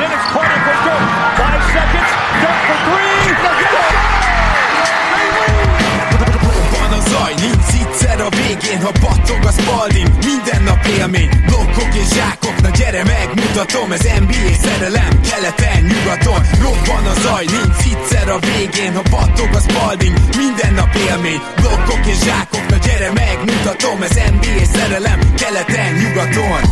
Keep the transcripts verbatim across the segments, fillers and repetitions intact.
Then it's Carter for Dirk. Five seconds. Dirk for three. Van a zaj, nincs egyszer a végén, ha battog a Spalding. Minden nap élmény, blokkok és zsákok. Na gyere, megmutatom, ez en bé á szerelem, keleten-nyugaton. Robban a zaj, nincs egyszer a végén, ha battog a Spalding. Minden nap élmény, blokkok és zsákok. Na gyere, megmutatom, ez en bé á szerelem, keleten-nyugaton.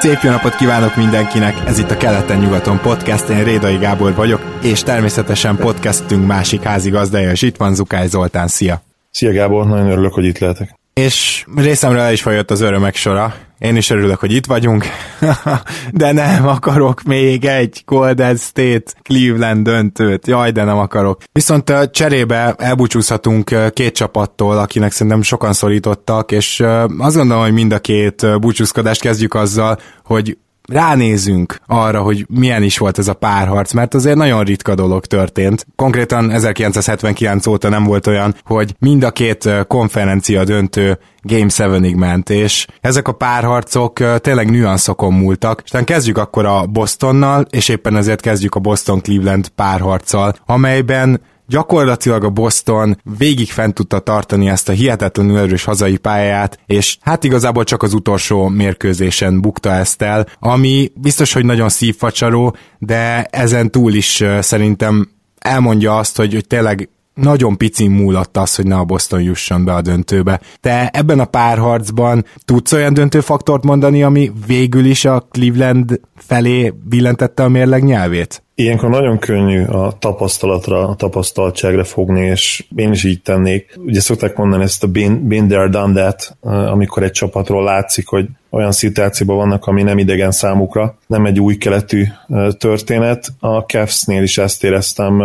Szép jó napot kívánok mindenkinek, ez itt a Keleten-nyugaton podcast, én Rédai Gábor vagyok, és természetesen podcastünk másik házigazdája, és itt van Zukály Zoltán, szia! Szia Gábor, nagyon örülök, hogy itt lehetek. És részemre el is folyott az örömek sora, én is örülök, hogy itt vagyunk, de nem akarok még egy Golden State Cleveland döntőt, jaj, de nem akarok. Viszont cserébe elbúcsúzhatunk két csapattól, akinek szerintem sokan szorítottak, és azt gondolom, hogy mind a két búcsúzkodást kezdjük azzal, hogy ránézünk arra, hogy milyen is volt ez a párharc, mert azért nagyon ritka dolog történt. Konkrétan ezerkilencszázhetvenkilenc óta nem volt olyan, hogy mind a két konferencia döntő Game sevenig ment, és ezek a párharcok tényleg nüanszokon múltak. Aztán kezdjük akkor a Bostonnal, és éppen ezért kezdjük a Boston-Cleveland párharccal, amelyben gyakorlatilag a Boston végig fent tudta tartani ezt a hihetetlenül erős hazai pályát, és hát igazából csak az utolsó mérkőzésen bukta ezt el, ami biztos, hogy nagyon szívfacsaró, de ezen túl is szerintem elmondja azt, hogy, hogy tényleg nagyon picin múlott az, hogy ne a Boston jusson be a döntőbe. Te ebben a párharcban tudsz olyan döntőfaktort mondani, ami végül is a Cleveland felé billentette a mérleg nyelvét? Ilyenkor nagyon könnyű a tapasztalatra, a tapasztaltságra fogni, és én is így tennék. Ugye szokták mondani ezt a been, been there, done that, amikor egy csapatról látszik, hogy olyan szituációban vannak, ami nem idegen számukra, nem egy új keletű történet. A Cavs-nél is ezt éreztem,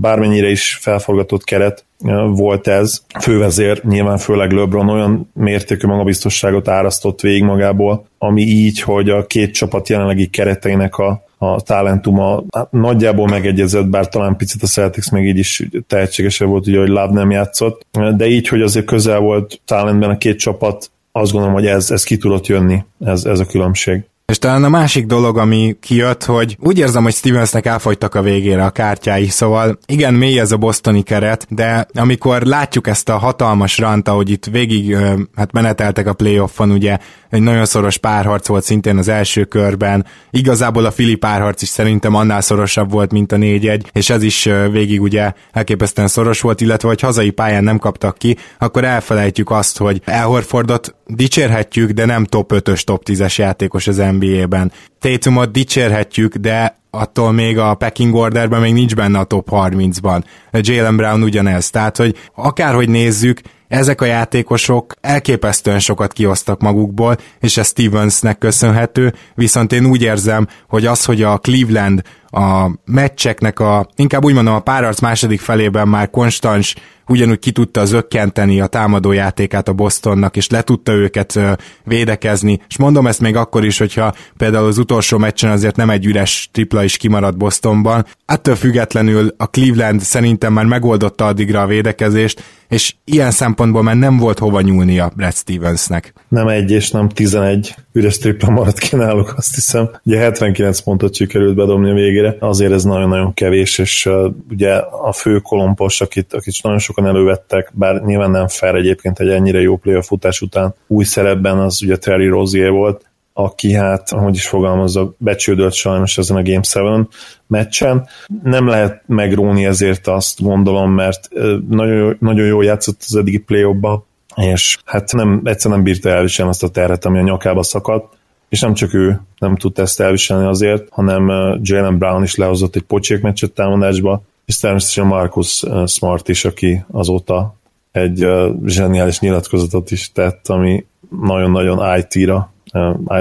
bármennyire is felforgatott keret volt ez. Fővezér, nyilván főleg LeBron olyan mértékű magabiztosságot árasztott végig magából, ami így, hogy a két csapat jelenlegi kereteinek a a talentuma hát nagyjából megegyezett, bár talán picit a Celtics még így is tehetségesebb volt, ugye, hogy Love nem játszott, de így, hogy azért közel volt talentben a két csapat, azt gondolom, hogy ez, ez ki tudott jönni, ez, ez a különbség. És talán a másik dolog, ami kijött, hogy úgy érzem, hogy Stevensnek elfogytak a végére a kártyái, szóval igen, mély ez a bostoni keret, de amikor látjuk ezt a hatalmas rant, ahogy itt végig hát meneteltek a playoffon, ugye egy nagyon szoros párharc volt szintén az első körben, igazából a Philly párharc is szerintem annál szorosabb volt, mint a négy egy, és ez is végig ugye elképesztően szoros volt, illetve hogy hazai pályán nem kaptak ki, akkor elfelejtjük azt, hogy Al Horfordot dicsérhetjük, de nem top ötös, top tízes játékos az en bé á-ben. Tatumot dicsérhetjük, de attól még a packing orderben még nincs benne a top harmincban. Jalen Brown ugyanez, tehát hogy akárhogy nézzük, ezek a játékosok elképesztően sokat kiosztak magukból, és ez Stevensnek köszönhető, viszont én úgy érzem, hogy az, hogy a Cleveland a meccseknek a, inkább úgy mondom, a párharc második felében már konstans ugyanúgy ki tudta zökkenteni a támadójátékát a Bostonnak, és le tudta őket védekezni, és mondom ezt még akkor is, hogyha például az utolsó meccsen azért nem egy üres tripla is kimaradt Bostonban. Ettől függetlenül a Cleveland szerintem már megoldotta addigra a védekezést, és ilyen szempontból már nem volt hova nyúlnia Brad Stevensnek. Nem egy és nem tizenegy üres tripla maradt ki náluk, azt hiszem. Ugye hetvenkilenc pontot sikerült bedobni a végére, azért ez nagyon-nagyon kevés, és uh, ugye a fő kolompos, akit, akit nagyon sokan elővettek, bár nyilván nem fair egyébként egy ennyire jó playoff futás után új szerepben, az ugye Terry Rozier volt, aki hát, ahogy is fogalmazza, becsődölt sajnos ezen a Game seven meccsen. Nem lehet megróni ezért, azt gondolom, mert nagyon, nagyon jól játszott az eddigi play-offban, és hát nem, egyszerűen nem bírta elviselni azt a terhet, ami a nyakába szakadt, és nem csak ő nem tudta ezt elviselni azért, hanem Jalen Brown is lehozott egy pocsék meccset támadásba, és természetesen Marcus Smart is, aki azóta egy zseniális nyilatkozatot is tett, ami nagyon-nagyon i té-ra,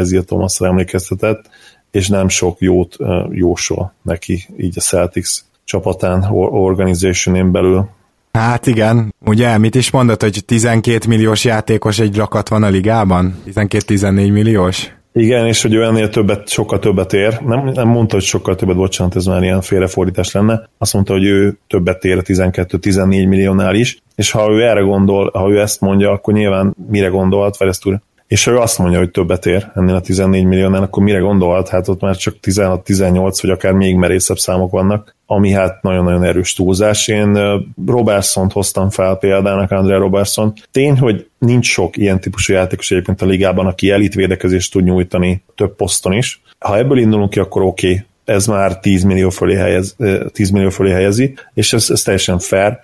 Isaiah Thomasra emlékeztetett, és nem sok jót jósol neki így a Celtics csapatán, organizationén belül. Hát igen, ugye, mit is mondod, hogy tizenkét milliós játékos egy rakat van a ligában? tizenkét-tizennégy milliós? Igen, és hogy olyannél többet, sokkal többet ér. Nem, nem mondta, hogy sokkal többet, bocsánat, ez már ilyen félrefordítás lenne. Azt mondta, hogy ő többet ér a tizenkettő-tizennégy milliónál is, és ha ő erre gondol, ha ő ezt mondja, akkor nyilván mire gondolhat, Feresztúr? és ő azt mondja, hogy többet ér ennél a tizennégy milliónál, akkor mire gondolhat? Hát ott már csak tizenhat-tizennyolc, vagy akár még merészebb számok vannak, ami hát nagyon-nagyon erős túlzás. Én Robersont hoztam fel példának, Andrea Roberson. Tény, hogy nincs sok ilyen típusú játékos egyébként a ligában, aki elitvédekezést tud nyújtani több poszton is. Ha ebből indulunk ki, akkor oké, okay, ez már tíz millió fölé, helyez, tíz millió fölé helyezi, és ez, ez teljesen fair,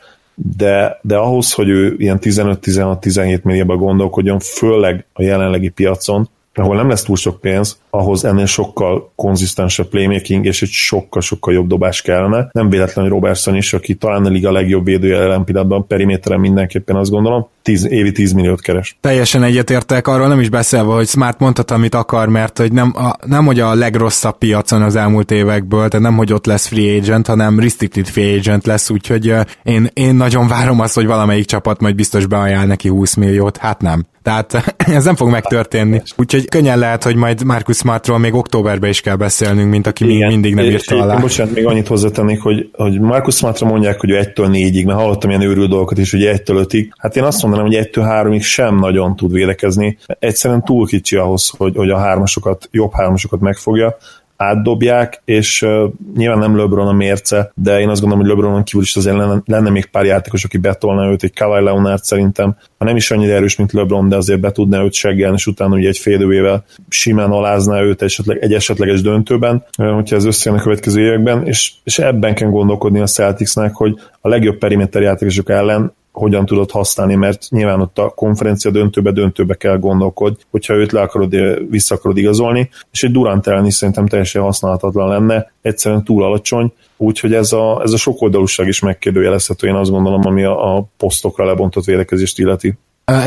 de, de ahhoz, hogy ő ilyen tizenöt-tizenhat-tizenhét millióban gondolkodjon, főleg a jelenlegi piacon, ahol nem lesz túl sok pénz, ahhoz ennél sokkal konzisztensebb playmaking, és egy sokkal-sokkal jobb dobás kellene. Nem véletlen, hogy Roberson is, aki talán a liga legjobb védője jelen pillanatban, periméteren mindenképpen azt gondolom, tíz, évi tíz milliót keres. Teljesen egyetértek, arról nem is beszélve, hogy Smart mondhat, amit akar, mert hogy nem, a, nem hogy a legrosszabb piacon az elmúlt évekből, tehát nem, hogy ott lesz free agent, hanem restricted free agent lesz, úgyhogy én, én nagyon várom azt, hogy valamelyik csapat majd biztos beajánl neki húsz milliót, hát nem. Tehát ez nem fog megtörténni. Úgyhogy könnyen lehet, hogy majd Marcus Smartról még októberben is kell beszélnünk, mint aki igen, még mindig nem írta alá. Bocsánat, még annyit hozzátennék, hogy, hogy Marcus Smartra mondják, hogy ő egytől négyig, mert hallottam ilyen őrült dolgokat is, hogy egytől ötig. Hát én azt mondanám, hogy egytől háromig sem nagyon tud védekezni. Egyszerűen túl kicsi ahhoz, hogy, hogy a hármasokat, jobb hármasokat megfogja, átdobják, és uh, nyilván nem LeBron a mérce, de én azt gondolom, hogy LeBronon kívül is azért lenne, lenne még pár játékos, aki betolna őt, egy Kawhi Leonard szerintem, ha nem is annyira erős, mint LeBron, de azért be tudná őt seggelni, és utána ugye egy félidővel simán alázná őt esetleg, egy esetleges döntőben, hogyha ez összejön a következő években, és, és ebben kell gondolkodni a Celticsnek, hogy a legjobb periméter játékosok ellen hogyan tudod használni, mert nyilván ott a konferencia döntőbe-döntőbe kell gondolkodni, hogyha őt le akarod, vissza akarod igazolni, és egy Durant ellen is szerintem teljesen használhatatlan lenne, egyszerűen túl alacsony, úgyhogy ez a, ez a sokoldalúság is megkérdőjelezhető, én azt gondolom, ami a, a posztokra lebontott védekezést illeti.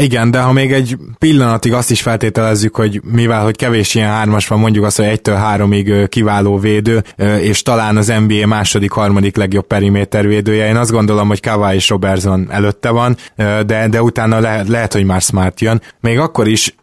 Igen, de ha még egy pillanatig azt is feltételezzük, hogy mivel hogy kevés ilyen hármas van, mondjuk azt, hogy egytől háromig kiváló védő, és talán az en bé á második, harmadik legjobb periméter védője. Én azt gondolom, hogy Kawhi és Roberson előtte van, de, de utána le, lehet, hogy már Smart jön. Még akkor is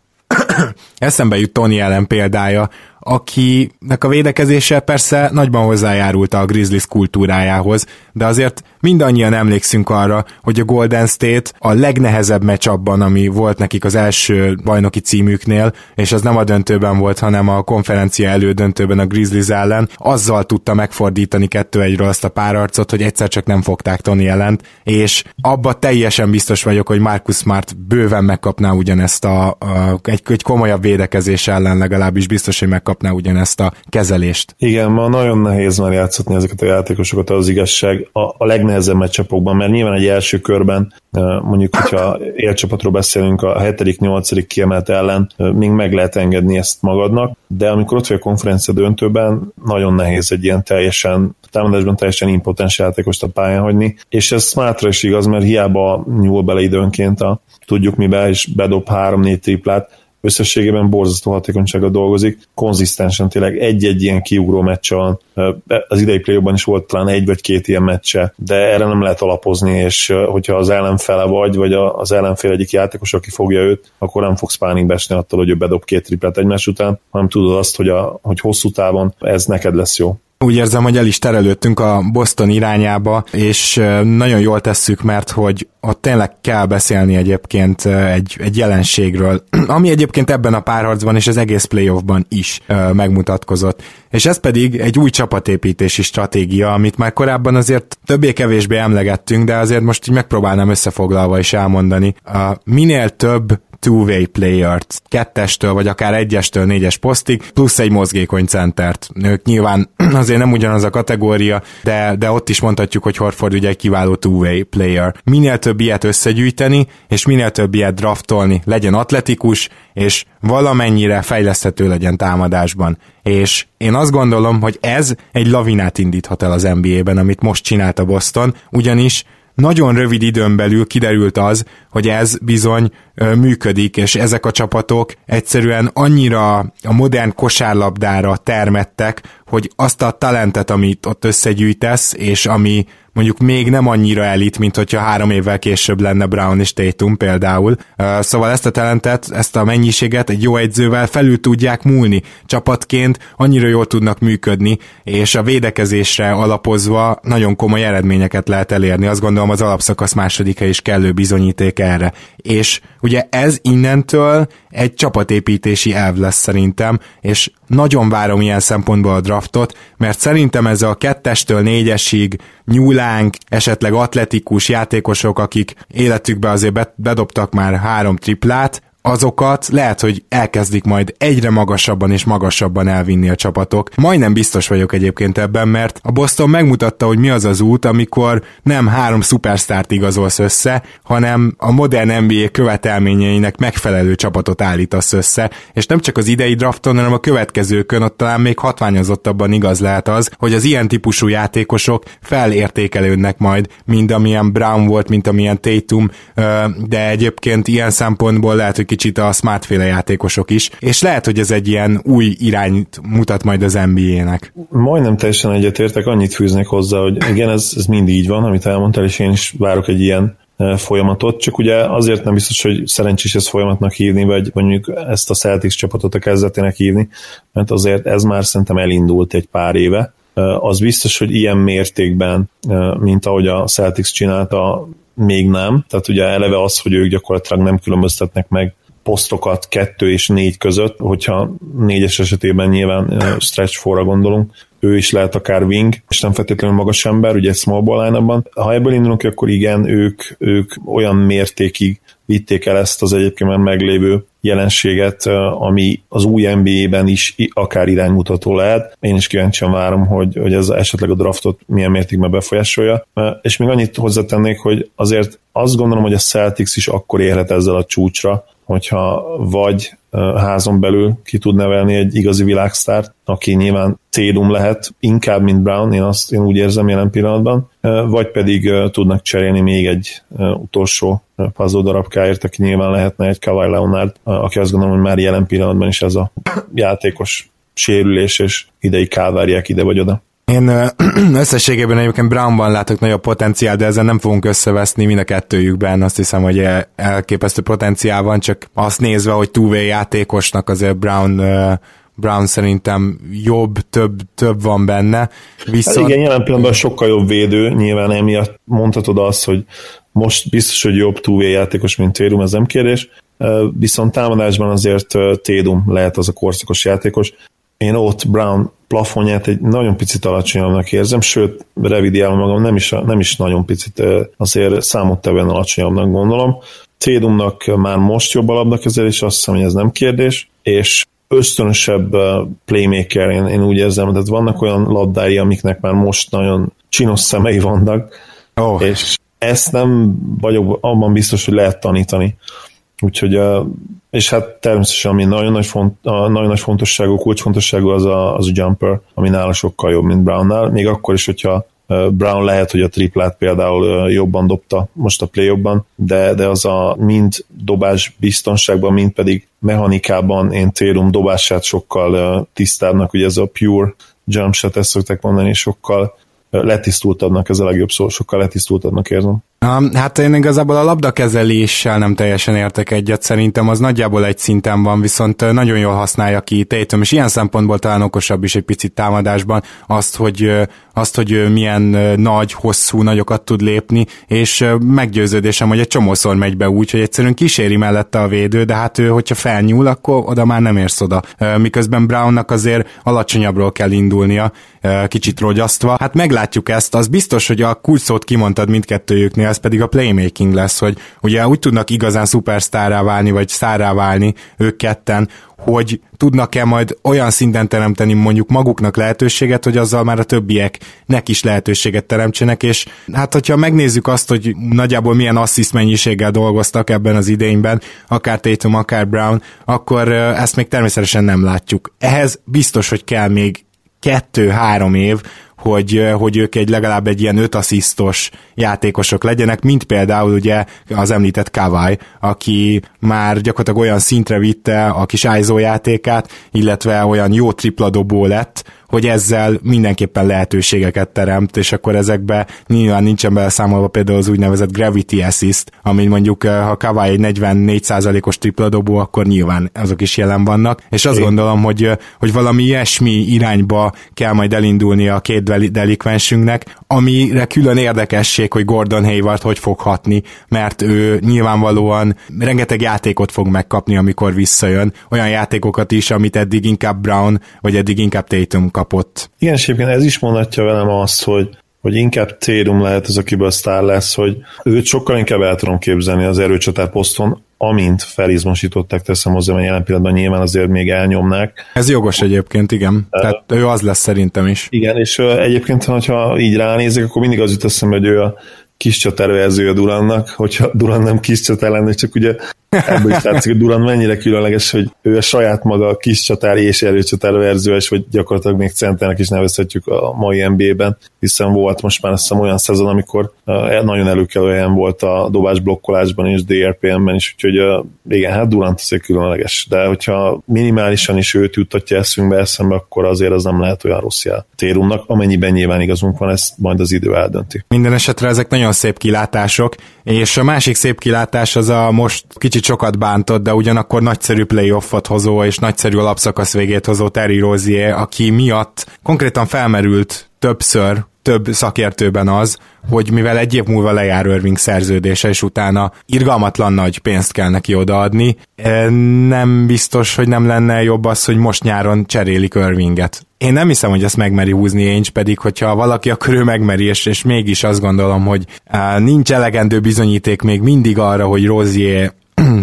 eszembe jut Tony Allen példája, akinek a védekezése persze nagyban hozzájárult a Grizzlies kultúrájához, de azért mindannyian emlékszünk arra, hogy a Golden State a legnehezebb meccsabban, ami volt nekik az első bajnoki címüknél, és az nem a döntőben volt, hanem a konferencia elődöntőben a Grizzlies ellen, azzal tudta megfordítani kettő egyről azt a párharcot, hogy egyszer csak nem fogták Tony Allent, és abba teljesen biztos vagyok, hogy Marcus Smart bőven megkapná ugyanezt a, a egy, egy komolyabb védekezés ellen, legalábbis biztos, hogy megkap kapná ugyanezt a kezelést. Igen, ma nagyon nehéz már játszatni ezeket a játékosokat, az igazság a, a legnehezebb meccsapokban, mert nyilván egy első körben, mondjuk, hogyha élcsapatról beszélünk, a hetedik-nyolcadik kiemelt ellen még meg lehet engedni ezt magadnak, de amikor ott vagy a konferencia döntőben, nagyon nehéz egy ilyen teljesen, támadásban teljesen impotens játékost a pályán hagyni, és ez Smartra is igaz, mert hiába nyúl bele időnként a tudjuk mibe, és bedob három-négy triplát, összességében borzasztó hatékonysággal dolgozik, konzisztensen tényleg egy-egy ilyen kiugró meccse van, az idei play-offban is volt talán egy vagy két ilyen meccse, de erre nem lehet alapozni, és hogyha az ellenfele vagy, vagy az ellenfél egyik játékos, aki fogja őt, akkor nem fogsz pánikba esni attól, hogy ő bedob két triplát egymás után, hanem tudod azt, hogy, a, hogy hosszú távon ez neked lesz jó. Úgy érzem, hogy el is terelődtünk a Boston irányába, és nagyon jól tesszük, mert hogy ott tényleg kell beszélni egyébként egy, egy jelenségről, ami egyébként ebben a párharcban és az egész playoffban is megmutatkozott. És ez pedig egy új csapatépítési stratégia, amit már korábban azért többé-kevésbé emlegettünk, de azért most így megpróbálnám összefoglalva is elmondani. A minél több two-way playert, kettestől, vagy akár egyestől négyes posztig, plusz egy mozgékony centert. Ők nyilván azért nem ugyanaz a kategória, de, de ott is mondhatjuk, hogy Horford ugye egy kiváló two-way player. Minél több ilyet összegyűjteni, és minél több ilyet draftolni, legyen atletikus, és valamennyire fejleszthető legyen támadásban. És én azt gondolom, hogy ez egy lavinát indíthat el az en bé á-ben, amit most csinált a Boston, ugyanis nagyon rövid időn belül kiderült az, hogy ez bizony ö, működik, és ezek a csapatok egyszerűen annyira a modern kosárlabdára termettek, hogy azt a talentet, amit ott összegyűjtesz, és ami mondjuk még nem annyira elit, mint hogyha három évvel később lenne Brown és Tatum például. Szóval ezt a talentet, ezt a mennyiséget egy jó edzővel felül tudják múlni. Csapatként annyira jól tudnak működni, és a védekezésre alapozva nagyon komoly eredményeket lehet elérni. Azt gondolom, az alapszakasz másodika is kellő bizonyíték erre. És ugye ez innentől egy csapatépítési elv lesz szerintem, és nagyon várom ilyen szempontból a draftot, mert szerintem ez a kettestől négyesig nyúlánk, esetleg atletikus játékosok, akik életükbe azért bedobtak már három triplát, azokat lehet, hogy elkezdik majd egyre magasabban és magasabban elvinni a csapatok. Majdnem biztos vagyok egyébként ebben, mert a Boston megmutatta, hogy mi az az út, amikor nem három szupersztárt igazolsz össze, hanem a modern en bé á követelményeinek megfelelő csapatot állítasz össze, és nem csak az idei drafton, hanem a következőkön ott talán még hatványozottabban igaz lehet az, hogy az ilyen típusú játékosok felértékelődnek majd, mind amilyen Brown volt, mint amilyen Tatum, de egyébként ilyen szempontból lehet, hogy kicsit a smartféle játékosok is, és lehet, hogy ez egy ilyen új irányt mutat majd az en bé á-nek. Majdnem teljesen egyetértek, annyit fűznék hozzá, hogy igen, ez, ez mindig így van, amit elmondtál, és én is várok egy ilyen folyamatot, csak ugye azért nem biztos, hogy szerencsés ez folyamatnak hívni, vagy mondjuk ezt a Celtics csapatot a kezdetének hívni, mert azért ez már szerintem elindult egy pár éve. Az biztos, hogy ilyen mértékben, mint ahogy a Celtics csinálta, még nem, tehát ugye eleve az, hogy ők gyakorlatilag nem különböztetnek meg posztokat kettő és négy között, hogyha négyes esetében nyilván stretch forra gondolunk, ő is lehet akár wing, és nem feltétlenül magas ember, ugye egy small ball line-ban. Ha ebből indulunk, akkor igen, ők, ők olyan mértékig vitték el ezt az egyébként már meglévő jelenséget, ami az új en bé á-ben is akár iránymutató lehet. Én is kíváncsian várom, hogy, hogy ez esetleg a draftot milyen mértékben befolyásolja. És még annyit hozzátennék, hogy azért azt gondolom, hogy a Celtics is akkor érhet ezzel a csúcsra, hogyha vagy házon belül ki tud nevelni egy igazi világsztárt, aki nyilván Tatum lehet, inkább mint Brown, én azt én úgy érzem jelen pillanatban, vagy pedig tudnak cserélni még egy utolsó puzzle darabkáért, aki nyilván lehetne egy Kawhi Leonard, aki azt gondolom, hogy már jelen pillanatban is ez a játékos sérülés, és idei kávárják ide vagy oda. Én összességében egyébként Brownban látok nagyobb potenciál, de ezen nem fogunk összeveszni mind a kettőjükben, azt hiszem, hogy elképesztő potenciál van, csak azt nézve, hogy two-way játékosnak azért Brown, Brown szerintem jobb, több, több van benne. Viszont... Hát igen, jelen pillanatban sokkal jobb védő, nyilván emiatt mondhatod azt, hogy most biztos, hogy jobb two-way játékos, mint Tatum, ez nem kérdés, viszont támadásban azért Tatum lehet az a korszakos játékos. Én ott Brown plafonját egy nagyon picit alacsonyabbnak érzem, sőt, revidiálom magam, nem is, nem is nagyon picit, azért számottevően alacsonyabbnak gondolom. Tatumnak már most jobb a labdakezelés, azt hiszem, hogy ez nem kérdés, és ösztönösebb playmaker, én, én úgy érzem, tehát vannak olyan labdái, amiknek már most nagyon csinos szemei vannak, oh. És ezt nem vagyok abban biztos, hogy lehet tanítani. Úgyhogy, és hát természetesen ami nagyon nagy, font, nagyon nagy fontosságú, kulcsfontosságú az a, az a jumper, ami nála sokkal jobb, mint Brownnál, még akkor is, hogyha Brown lehet, hogy a triplát például jobban dobta most a play-offban, de, de az a mind dobás biztonságban, mind pedig mechanikában én Tatum dobását sokkal tisztábbnak, ugye ez a pure jump shot, ezt szokták mondani, sokkal letisztultabbnak, ez a legjobb szó, sokkal letisztultabbnak érzem. Hát én igazából a labdakezeléssel nem teljesen értek egyet, szerintem az nagyjából egy szinten van, viszont nagyon jól használja ki Tatum, és ilyen szempontból talán okosabb is egy picit támadásban azt, hogy, azt, hogy milyen nagy, hosszú nagyokat tud lépni, és meggyőződésem, hogy egy csomószor megy be úgy, hogy egyszerűen kíséri mellette a védő, de hát ő, hogyha felnyúl, akkor oda már nem érsz oda. Miközben Brownnak azért alacsonyabbról kell indulnia, kicsit rogyasztva. Hát meglátjuk ezt, az biztos, hogy a kulcsszót kimondtad mindkettőjüknél, ez pedig a playmaking lesz, hogy ugye úgy tudnak igazán szupersztárrá válni, vagy sztárrá válni ők ketten, hogy tudnak-e majd olyan szinten teremteni mondjuk maguknak lehetőséget, hogy azzal már a többieknek is lehetőséget teremtsenek, és hát hogyha megnézzük azt, hogy nagyjából milyen assziszt mennyiséggel dolgoztak ebben az idényben, akár Tatum, akár Brown, akkor ezt még természetesen nem látjuk. Ehhez biztos, hogy kell még kettő-három év, hogy, hogy ők egy legalább egy ilyen öt asszisztos játékosok legyenek, mint például ugye az említett Kawhi, aki már gyakorlatilag olyan szintre vitte a kis ájzó játékát, illetve olyan jó tripladobó lett, hogy ezzel mindenképpen lehetőségeket teremt, és akkor ezekbe nyilván nincsen beleszámolva például az úgynevezett gravity assist, ami mondjuk ha Kawhi egy negyvennégy százalékos tripladobó, akkor nyilván azok is jelen vannak, és azt Én. gondolom, hogy, hogy valami ilyesmi irányba kell majd elindulni a két delikvensünknek, amire külön érdekesség, hogy Gordon Hayward hogy fog hatni, mert ő nyilvánvalóan rengeteg játékot fog megkapni, amikor visszajön, olyan játékokat is, amit eddig inkább Brown, vagy eddig inkább Tatum kapott. Igen, és egyébként ez is mondatja velem azt, hogy, hogy inkább Tatum lehet az, akiből sztár lesz, hogy őt sokkal inkább el tudom képzelni az erőcsatár poszton, amint felizmosították, teszem hozzá, mert jelen pillanatban nyilván azért még elnyomnák. Ez jogos egyébként, igen. Uh, Tehát ő az lesz szerintem is. Igen, és uh, egyébként, ha így ránézek, akkor mindig az jut eszembe, hogy ő a kis csatárvezője Durannak, hogyha Duran nem kis csatár lenne, csak ugye ebből is látszik, hogy Duran mennyire különleges, hogy ő a saját maga a kis csatári és erőcsatárvezője, és hogy gyakorlatilag még centernek is nevezhetjük a mai en bé á-ben, hiszen volt most már azt hiszem olyan szezon, amikor nagyon előkelően volt a dobás blokkolásban és dé er pé em-ben is, úgyhogy igen, hát Durant azért különleges, de hogyha minimálisan is őt juttatja eszünkbe, eszembe, akkor azért az nem lehet olyan rossz jel Tatumnak, amennyiben nyilván igazunk van, ezt majd az idő eldönti. Minden esetre ezek nagyon szép kilátások, és a másik szép kilátás az a most kicsit sokat bántott, de ugyanakkor nagyszerű playoffot hozó és nagyszerű alapszakasz végét hozó Terry Rozier, aki miatt konkrétan felmerült többször, több szakértőben az, hogy mivel egy év múlva lejár Irving szerződése, és utána irgalmatlan nagy pénzt kell neki odaadni, nem biztos, hogy nem lenne jobb az, hogy most nyáron cserélik Irvinget. Én nem hiszem, hogy ezt megmeri húzni Ainge, pedig hogyha valaki, akkor ő megmeri, és, és mégis azt gondolom, hogy á, nincs elegendő bizonyíték még mindig arra, hogy Rozier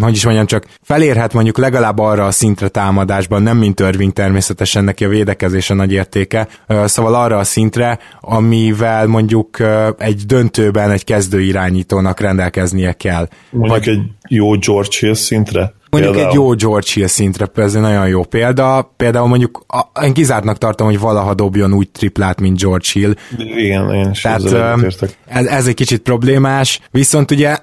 hogy is mondjam, csak felérhet mondjuk legalább arra a szintre támadásban, nem mint Irving természetesen, neki a védekezés a nagy értéke, szóval arra a szintre, amivel mondjuk egy döntőben egy kezdőirányítónak rendelkeznie kell. Mondjuk Vagy... egy jó George Hill szintre? Mondjuk például. Egy jó George Hill szintre, ez egy nagyon jó példa. Például mondjuk, a, én kizártnak tartom, hogy valaha dobjon úgy triplát, mint George Hill. Igen, én is ezzel értek. Ez, ez egy kicsit problémás, viszont ugye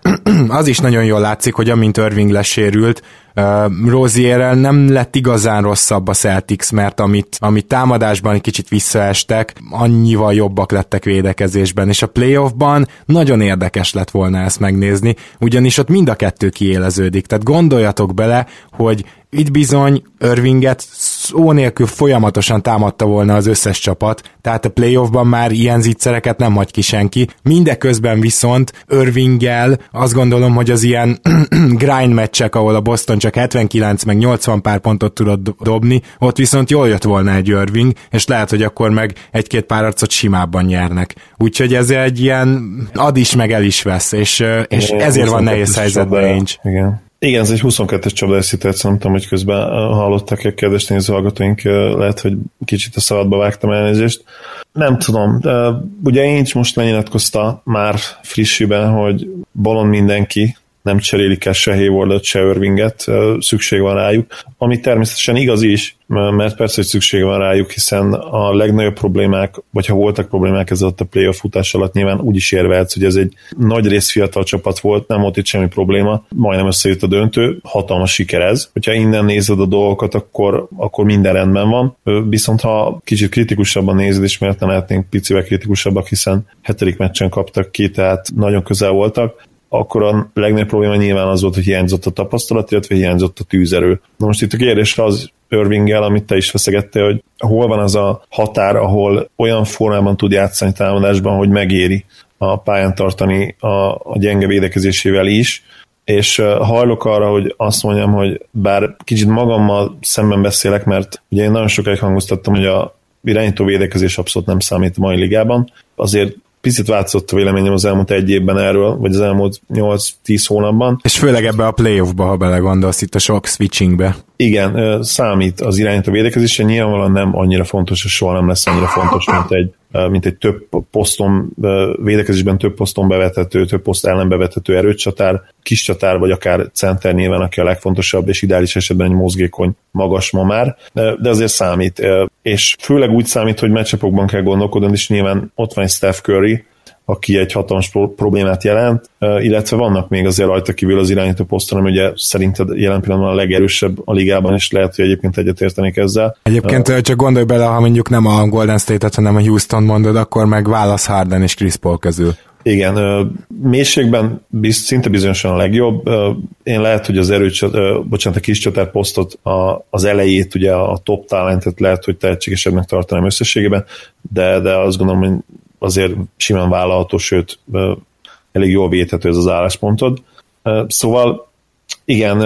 az is nagyon jól látszik, hogy amint Irving lesérült, Uh, Rozierrel nem lett igazán rosszabb a Celtics, mert amit, amit támadásban egy kicsit visszaestek, annyival jobbak lettek védekezésben, és a playoffban nagyon érdekes lett volna ezt megnézni, ugyanis ott mind a kettő kiéleződik, tehát gondoljatok bele, hogy itt bizony Irvinget szó nélkül folyamatosan támadta volna az összes csapat, tehát a playoffban már ilyen zicsereket nem hagy ki senki. Mindeközben viszont Irvinggel azt gondolom, hogy az ilyen grind meccsek, ahol a Boston csak hetvenkilenc meg nyolcvan pár pontot tudott dobni, ott viszont jól jött volna egy Irving, és lehet, hogy akkor meg egy-két pár arcot simábban nyernek. Úgyhogy ez egy ilyen ad is meg el is vesz, és, és igen, ezért van nehéz helyzetben Ainge. Igen. Igen, ez egy huszonkettes csapdás szituáció, nem tudom, hogy közben hallottak egy kedves nézőhallgatóink, lehet, hogy kicsit a szabadba vágtam, elnézést. Nem tudom, de ugye én is most lenyilatkozta már frissiben, hogy bolond mindenki, nem cserélik el se Haywardot, se Irvinget, szükség van rájuk, ami természetesen igaz is, mert persze, hogy szükség van rájuk, hiszen a legnagyobb problémák, vagy ha voltak problémák ez alatt a playoff futás alatt, nyilván úgy is érvehetsz, hogy ez egy nagy rész fiatal csapat volt, nem volt itt semmi probléma, majdnem összejött a döntő, hatalmas siker ez. Hogyha innen nézed a dolgokat, akkor, akkor minden rendben van, viszont ha kicsit kritikusabban nézed, és miért nem lehetnénk picivel kritikusabbak, hiszen hetedik meccsen kaptak ki, tehát nagyon közel voltak, akkor a legnagyobb probléma nyilván az volt, hogy hiányzott a tapasztalat, illetve hiányzott a tűzerő. Na most itt a kérdésre az Irvinggel, amit te is feszegettél, hogy hol van az a határ, ahol olyan formában tud játszani támadásban, hogy megéri a pályán tartani a, a gyenge védekezésével is, és hajlok arra, hogy azt mondjam, hogy bár kicsit magammal szemben beszélek, mert ugye én nagyon sokáig hangoztattam, hogy a irányító védekezés abszolút nem számít a mai ligában, azért picit változott a véleményem az elmúlt egy évben erről, vagy az elmúlt nyolc-tíz hónapban. És főleg ebbe a playoffba, ha belegondolsz, itt a sok switchingbe. Igen, számít az irányító védekezése, nyilvánvalóan nem annyira fontos, és soha nem lesz annyira fontos, mint egy, mint egy több poszton, védekezésben több poszton bevethető, több poszt ellen bevethető erőcsatár, kis csatár, vagy akár center nyilván, aki a legfontosabb, és ideális esetben egy mozgékony magas ma már, de azért számít. És főleg úgy számít, hogy meccsapokban kell gondolkodni, és nyilván ott van egy Steph Curry, aki egy hatalmas problémát jelent, illetve vannak még azért rajta kívül az irányító poszton, ami ugye szerinted jelen pillanatban a legerősebb a ligában, és lehet, hogy egyébként egyetértenék ezzel. Egyébként uh, csak gondolj bele, ha mondjuk nem a Golden State-et, hanem a Houston mondod, akkor meg válasz Harden és Chris Paul közül. Igen, mélységben bizt, szinte bizonyosan a legjobb. Én lehet, hogy az erőcs, bocsánat, a kis csatár posztot a, az elejét, ugye a top talentet lehet, hogy tehetségesebbnek tartanám összességében, de, de azt gondolom, hogy azért simán vállalható, sőt, elég jól védhető ez az álláspontod. Szóval igen,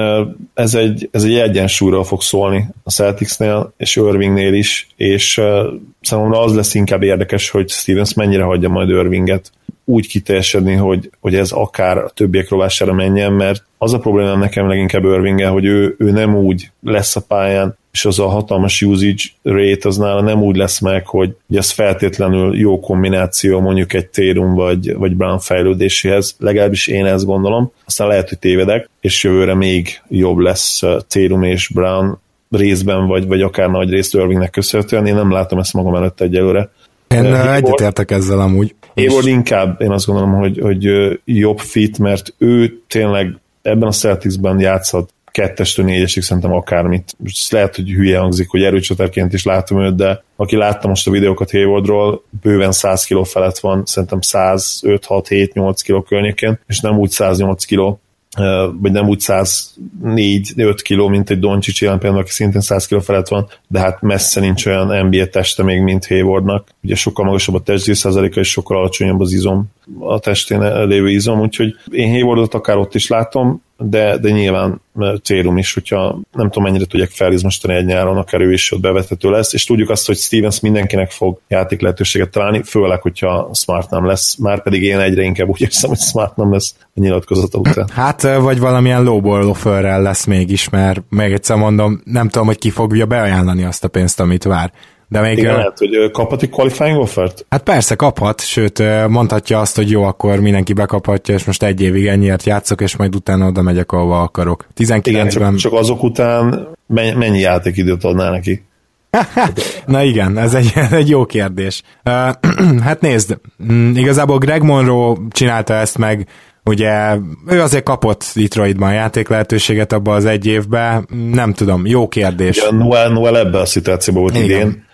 ez egy, ez egy egyensúlyról fog szólni a Celticsnél és Irvingnél is, és számomra az lesz inkább érdekes, hogy Stevens mennyire hagyja majd Irvinget úgy kiteljesedni, hogy, hogy ez akár a többiek rovására menjen, mert az a problémám nekem leginkább Irvinggel, hogy ő, ő nem úgy lesz a pályán, és az a hatalmas usage rate az nála nem úgy lesz meg, hogy ez feltétlenül jó kombináció mondjuk egy Tatum vagy, vagy Brown fejlődéséhez, legalábbis én ezt gondolom, aztán lehet, hogy tévedek, és jövőre még jobb lesz Tatum és Brown részben, vagy, vagy akár nagy részt Irvingnek köszönhetően, én nem látom ezt magam előtt egyelőre. Én egyetértek ezzel amúgy. Hayward inkább, én azt gondolom, hogy, hogy jobb fit, mert ő tényleg ebben a Celticsben játszhat kettestől négyesig szerintem akármit. Most lehet, hogy hülye hangzik, hogy erőcsatárként is látom őt, de aki látta most a videókat Haywardról, bőven száz kiló felett van, szerintem száz öt, hat, hét, nyolc kiló környékén, és nem úgy száznyolc kiló, vagy nem úgy száz négy, öt kiló, mint egy Doncic jelen például, aki szintén száz kiló felett van, de hát messze nincs olyan en bé á teste még, mint Haywardnak. Ugye sokkal magasabb a testdíj százaléka, és sokkal alacsonyabb az izom, a testén lévő izom, úgyhogy én Haywardot akár ott is látom, de, de nyilván célum is, hogyha nem tudom, mennyire tudják felizmostani egy nyáron, akár ő is ott bevethető lesz, és tudjuk azt, hogy Stevens mindenkinek fog játék lehetőséget találni, főleg, hogyha Smart nem lesz, már pedig én egyre inkább úgy érzem, hogy Smart nem lesz a nyilatkozata után. Hát, vagy valamilyen lowball offerrel lesz mégis, mert még egyszer mondom, nem tudom, hogy ki fogja beajánlani azt a pénzt, amit vár. De még igen, lehet, hogy kaphat egy qualifying offert? Hát persze kaphat, sőt mondhatja azt, hogy jó, akkor mindenki bekaphatja, és most egy évig ennyiért játszok, és majd utána oda megyek, ahova akarok. tizenkilencben... Igen, csak, csak azok után mennyi játékidőt adnál neki? Na igen, ez egy, egy jó kérdés. Hát nézd, igazából Greg Monroe csinálta ezt meg, ugye ő azért kapott Detroitban játék lehetőséget abban az egy évben, nem tudom, jó kérdés. Ja, Noel, Noel ebben a szituációban volt igen. Idén,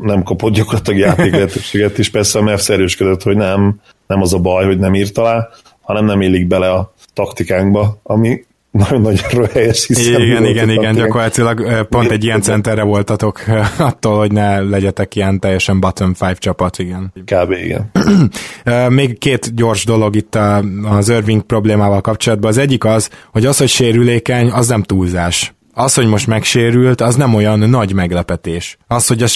nem kapott gyakorlatilag játék lehetőséget, és persze a Mavs erősködött, hogy nem, nem az a baj, hogy nem írt alá, hanem nem illik bele a taktikánkba, ami nagyon-nagyon helyes, hiszen... Igen, igen, igen, gyakorlatilag pont egy ilyen centerre voltatok attól, hogy ne legyetek ilyen teljesen bottom five csapat, igen. Kb. Igen. Még két gyors dolog itt az Irving problémával kapcsolatban. Az egyik az, hogy az, hogy sérülékeny, az nem túlzás. Az, hogy most megsérült, az nem olyan nagy meglepetés. Az, hogy a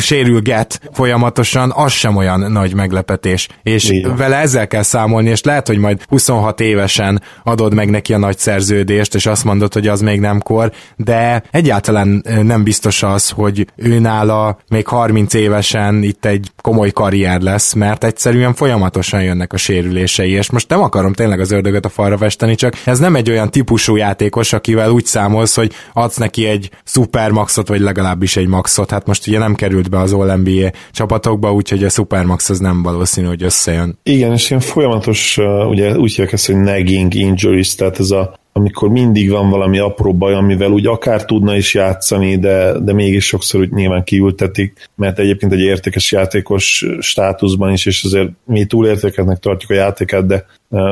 sérülget folyamatosan, az sem olyan nagy meglepetés. És igen, vele ezzel kell számolni, és lehet, hogy majd huszonhat évesen adod meg neki a nagy szerződést, és azt mondod, hogy az még nem kor, de egyáltalán nem biztos az, hogy őnála még harminc évesen itt egy komoly karrier lesz, mert egyszerűen folyamatosan jönnek a sérülései, és most nem akarom tényleg az ördögöt a falra festeni, csak ez nem egy olyan típusú játékos, akivel úgy számolsz, hogy adsz neki egy szupermaxot, vagy legalábbis egy maxot. Hát most ugye nem került be az All-en bé á csapatokba, úgyhogy a szupermax az nem valószínű, hogy összejön. Igen, és ilyen folyamatos, ugye úgy hívják ezt, hogy nagging injuries, tehát ez a, amikor mindig van valami apró baj, amivel úgy akár tudna is játszani, de, de mégis sokszor úgy nyilván kiültetik, mert egyébként egy értékes játékos státuszban is, és azért mi túlértékesnek tartjuk a játékát, de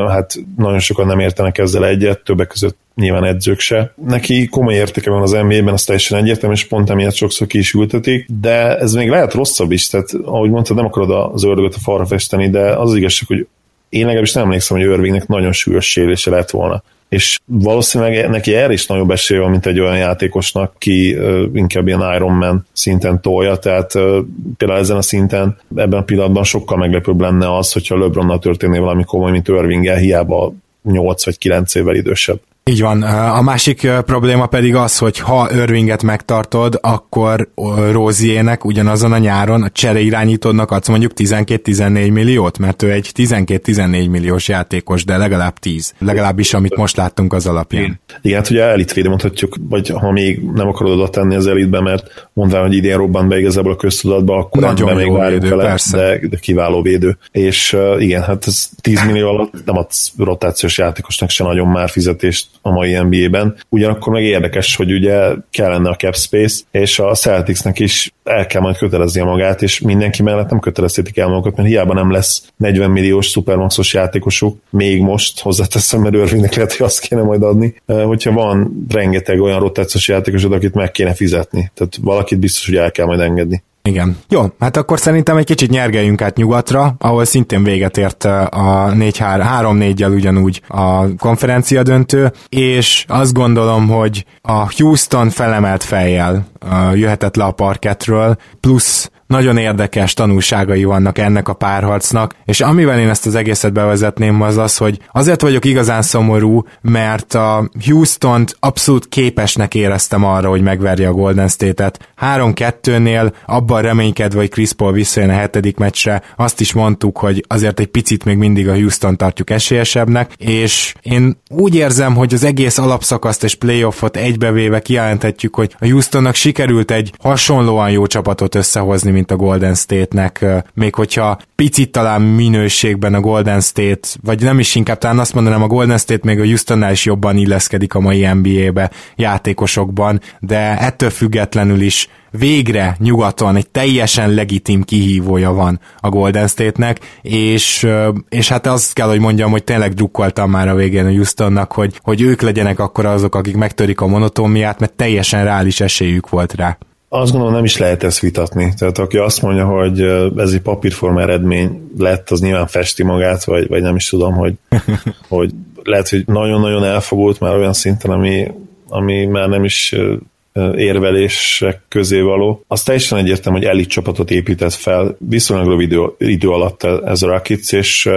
hát nagyon sokan nem értenek ezzel egyet, többek között nyilván edzők se. Neki komoly értéke van az en bé á-ben, az teljesen egyértelmű, és pont emiatt sokszor ki is ültetik, de ez még lehet rosszabb is, tehát ahogy mondtad, nem akarod az ördögöt a falra festeni, de az, az igazság, hogy én legalábbis nem emlékszem, hogy Irvingnek nagyon súlyos sérülése lett volna. És valószínűleg neki erre is nagyobb esélye van, mint egy olyan játékosnak, ki uh, inkább ilyen Iron Man szinten tolja, tehát uh, például ezen a szinten, ebben a pillanatban sokkal meglepőbb lenne az, hogyha LeBronnal történné valami komoly, mint Irvinggel, hiába nyolc vagy kilenc évvel idősebb. Így van. A másik probléma pedig az, hogy ha Irvinget megtartod, akkor Roziernek ugyanazon a nyáron a csere irányítódnak adsz mondjuk tizenkét-tizennégy milliót, mert ő egy tizenkét-tizennégy milliós játékos, de legalább tíz. Legalábbis, amit most láttunk az alapján. Igen, hát ugye elitvédő mondhatjuk, vagy ha még nem akarod oda tenni az elitbe, mert mondván, hogy idén robbant be igazából a köztudatba, akkor nagyon még várjuk vele, de, de kiváló védő. És uh, igen, hát ez tíz millió alatt nem adsz rotációs játékosnak se nagyon már fizetést a mai en bé á-ben. Ugyanakkor meg érdekes, hogy ugye kellene a cap space, és a Celticsnek is el kell majd köteleznie magát, és mindenki mellett nem kötelezhetik el magukat, mert hiába nem lesz negyven milliós szupermaxos játékosuk, még most hozzáteszem, mert Irvingnek lehet, hogy azt kéne majd adni, hogyha van rengeteg olyan rotációs játékosod, akit meg kéne fizetni. Tehát valakit biztos, hogy el kell majd engedni. Igen. Jó, hát akkor szerintem egy kicsit nyergeljünk át nyugatra, ahol szintén véget ért a három négyel ugyanúgy a konferencia döntő, és azt gondolom, hogy a Houston felemelt fejjel jöhetett le a parkettről, plusz nagyon érdekes tanulságai vannak ennek a párharcnak, és amivel én ezt az egészet bevezetném, az az, hogy azért vagyok igazán szomorú, mert a Houstont abszolút képesnek éreztem arra, hogy megverje a Golden State-et. három kettőnél abban reménykedve, hogy Chris Paul visszajön a hetedik meccsre, azt is mondtuk, hogy azért egy picit még mindig a Houston tartjuk esélyesebbnek, és én úgy érzem, hogy az egész alapszakaszt és playoffot egybevéve kijelenthetjük, hogy a Houstonnak sikerült egy hasonlóan jó csapatot összehozni, mint a Golden State-nek, még hogyha picit talán minőségben a Golden State, vagy nem is inkább, talán azt mondanám, a Golden State még a Houstonnál is jobban illeszkedik a mai en bé á-be játékosokban, de ettől függetlenül is végre nyugaton egy teljesen legitim kihívója van a Golden State-nek, és, és hát azt kell, hogy mondjam, hogy tényleg drukkoltam már a végén a Houstonnak, hogy, hogy ők legyenek akkor azok, akik megtörik a monotómiát, mert teljesen reális esélyük volt rá. Azt gondolom, nem is lehet ezt vitatni. Tehát aki azt mondja, hogy ez egy papírforma eredmény lett, az nyilván festi magát, vagy, vagy nem is tudom, hogy, hogy lehet, hogy nagyon-nagyon elfogult már olyan szinten, ami, ami már nem is érvelések közé való. Azt teljesen egyértelmű, hogy elit csapatot épített fel viszonylag rövid idő, idő alatt ez a Rockets, és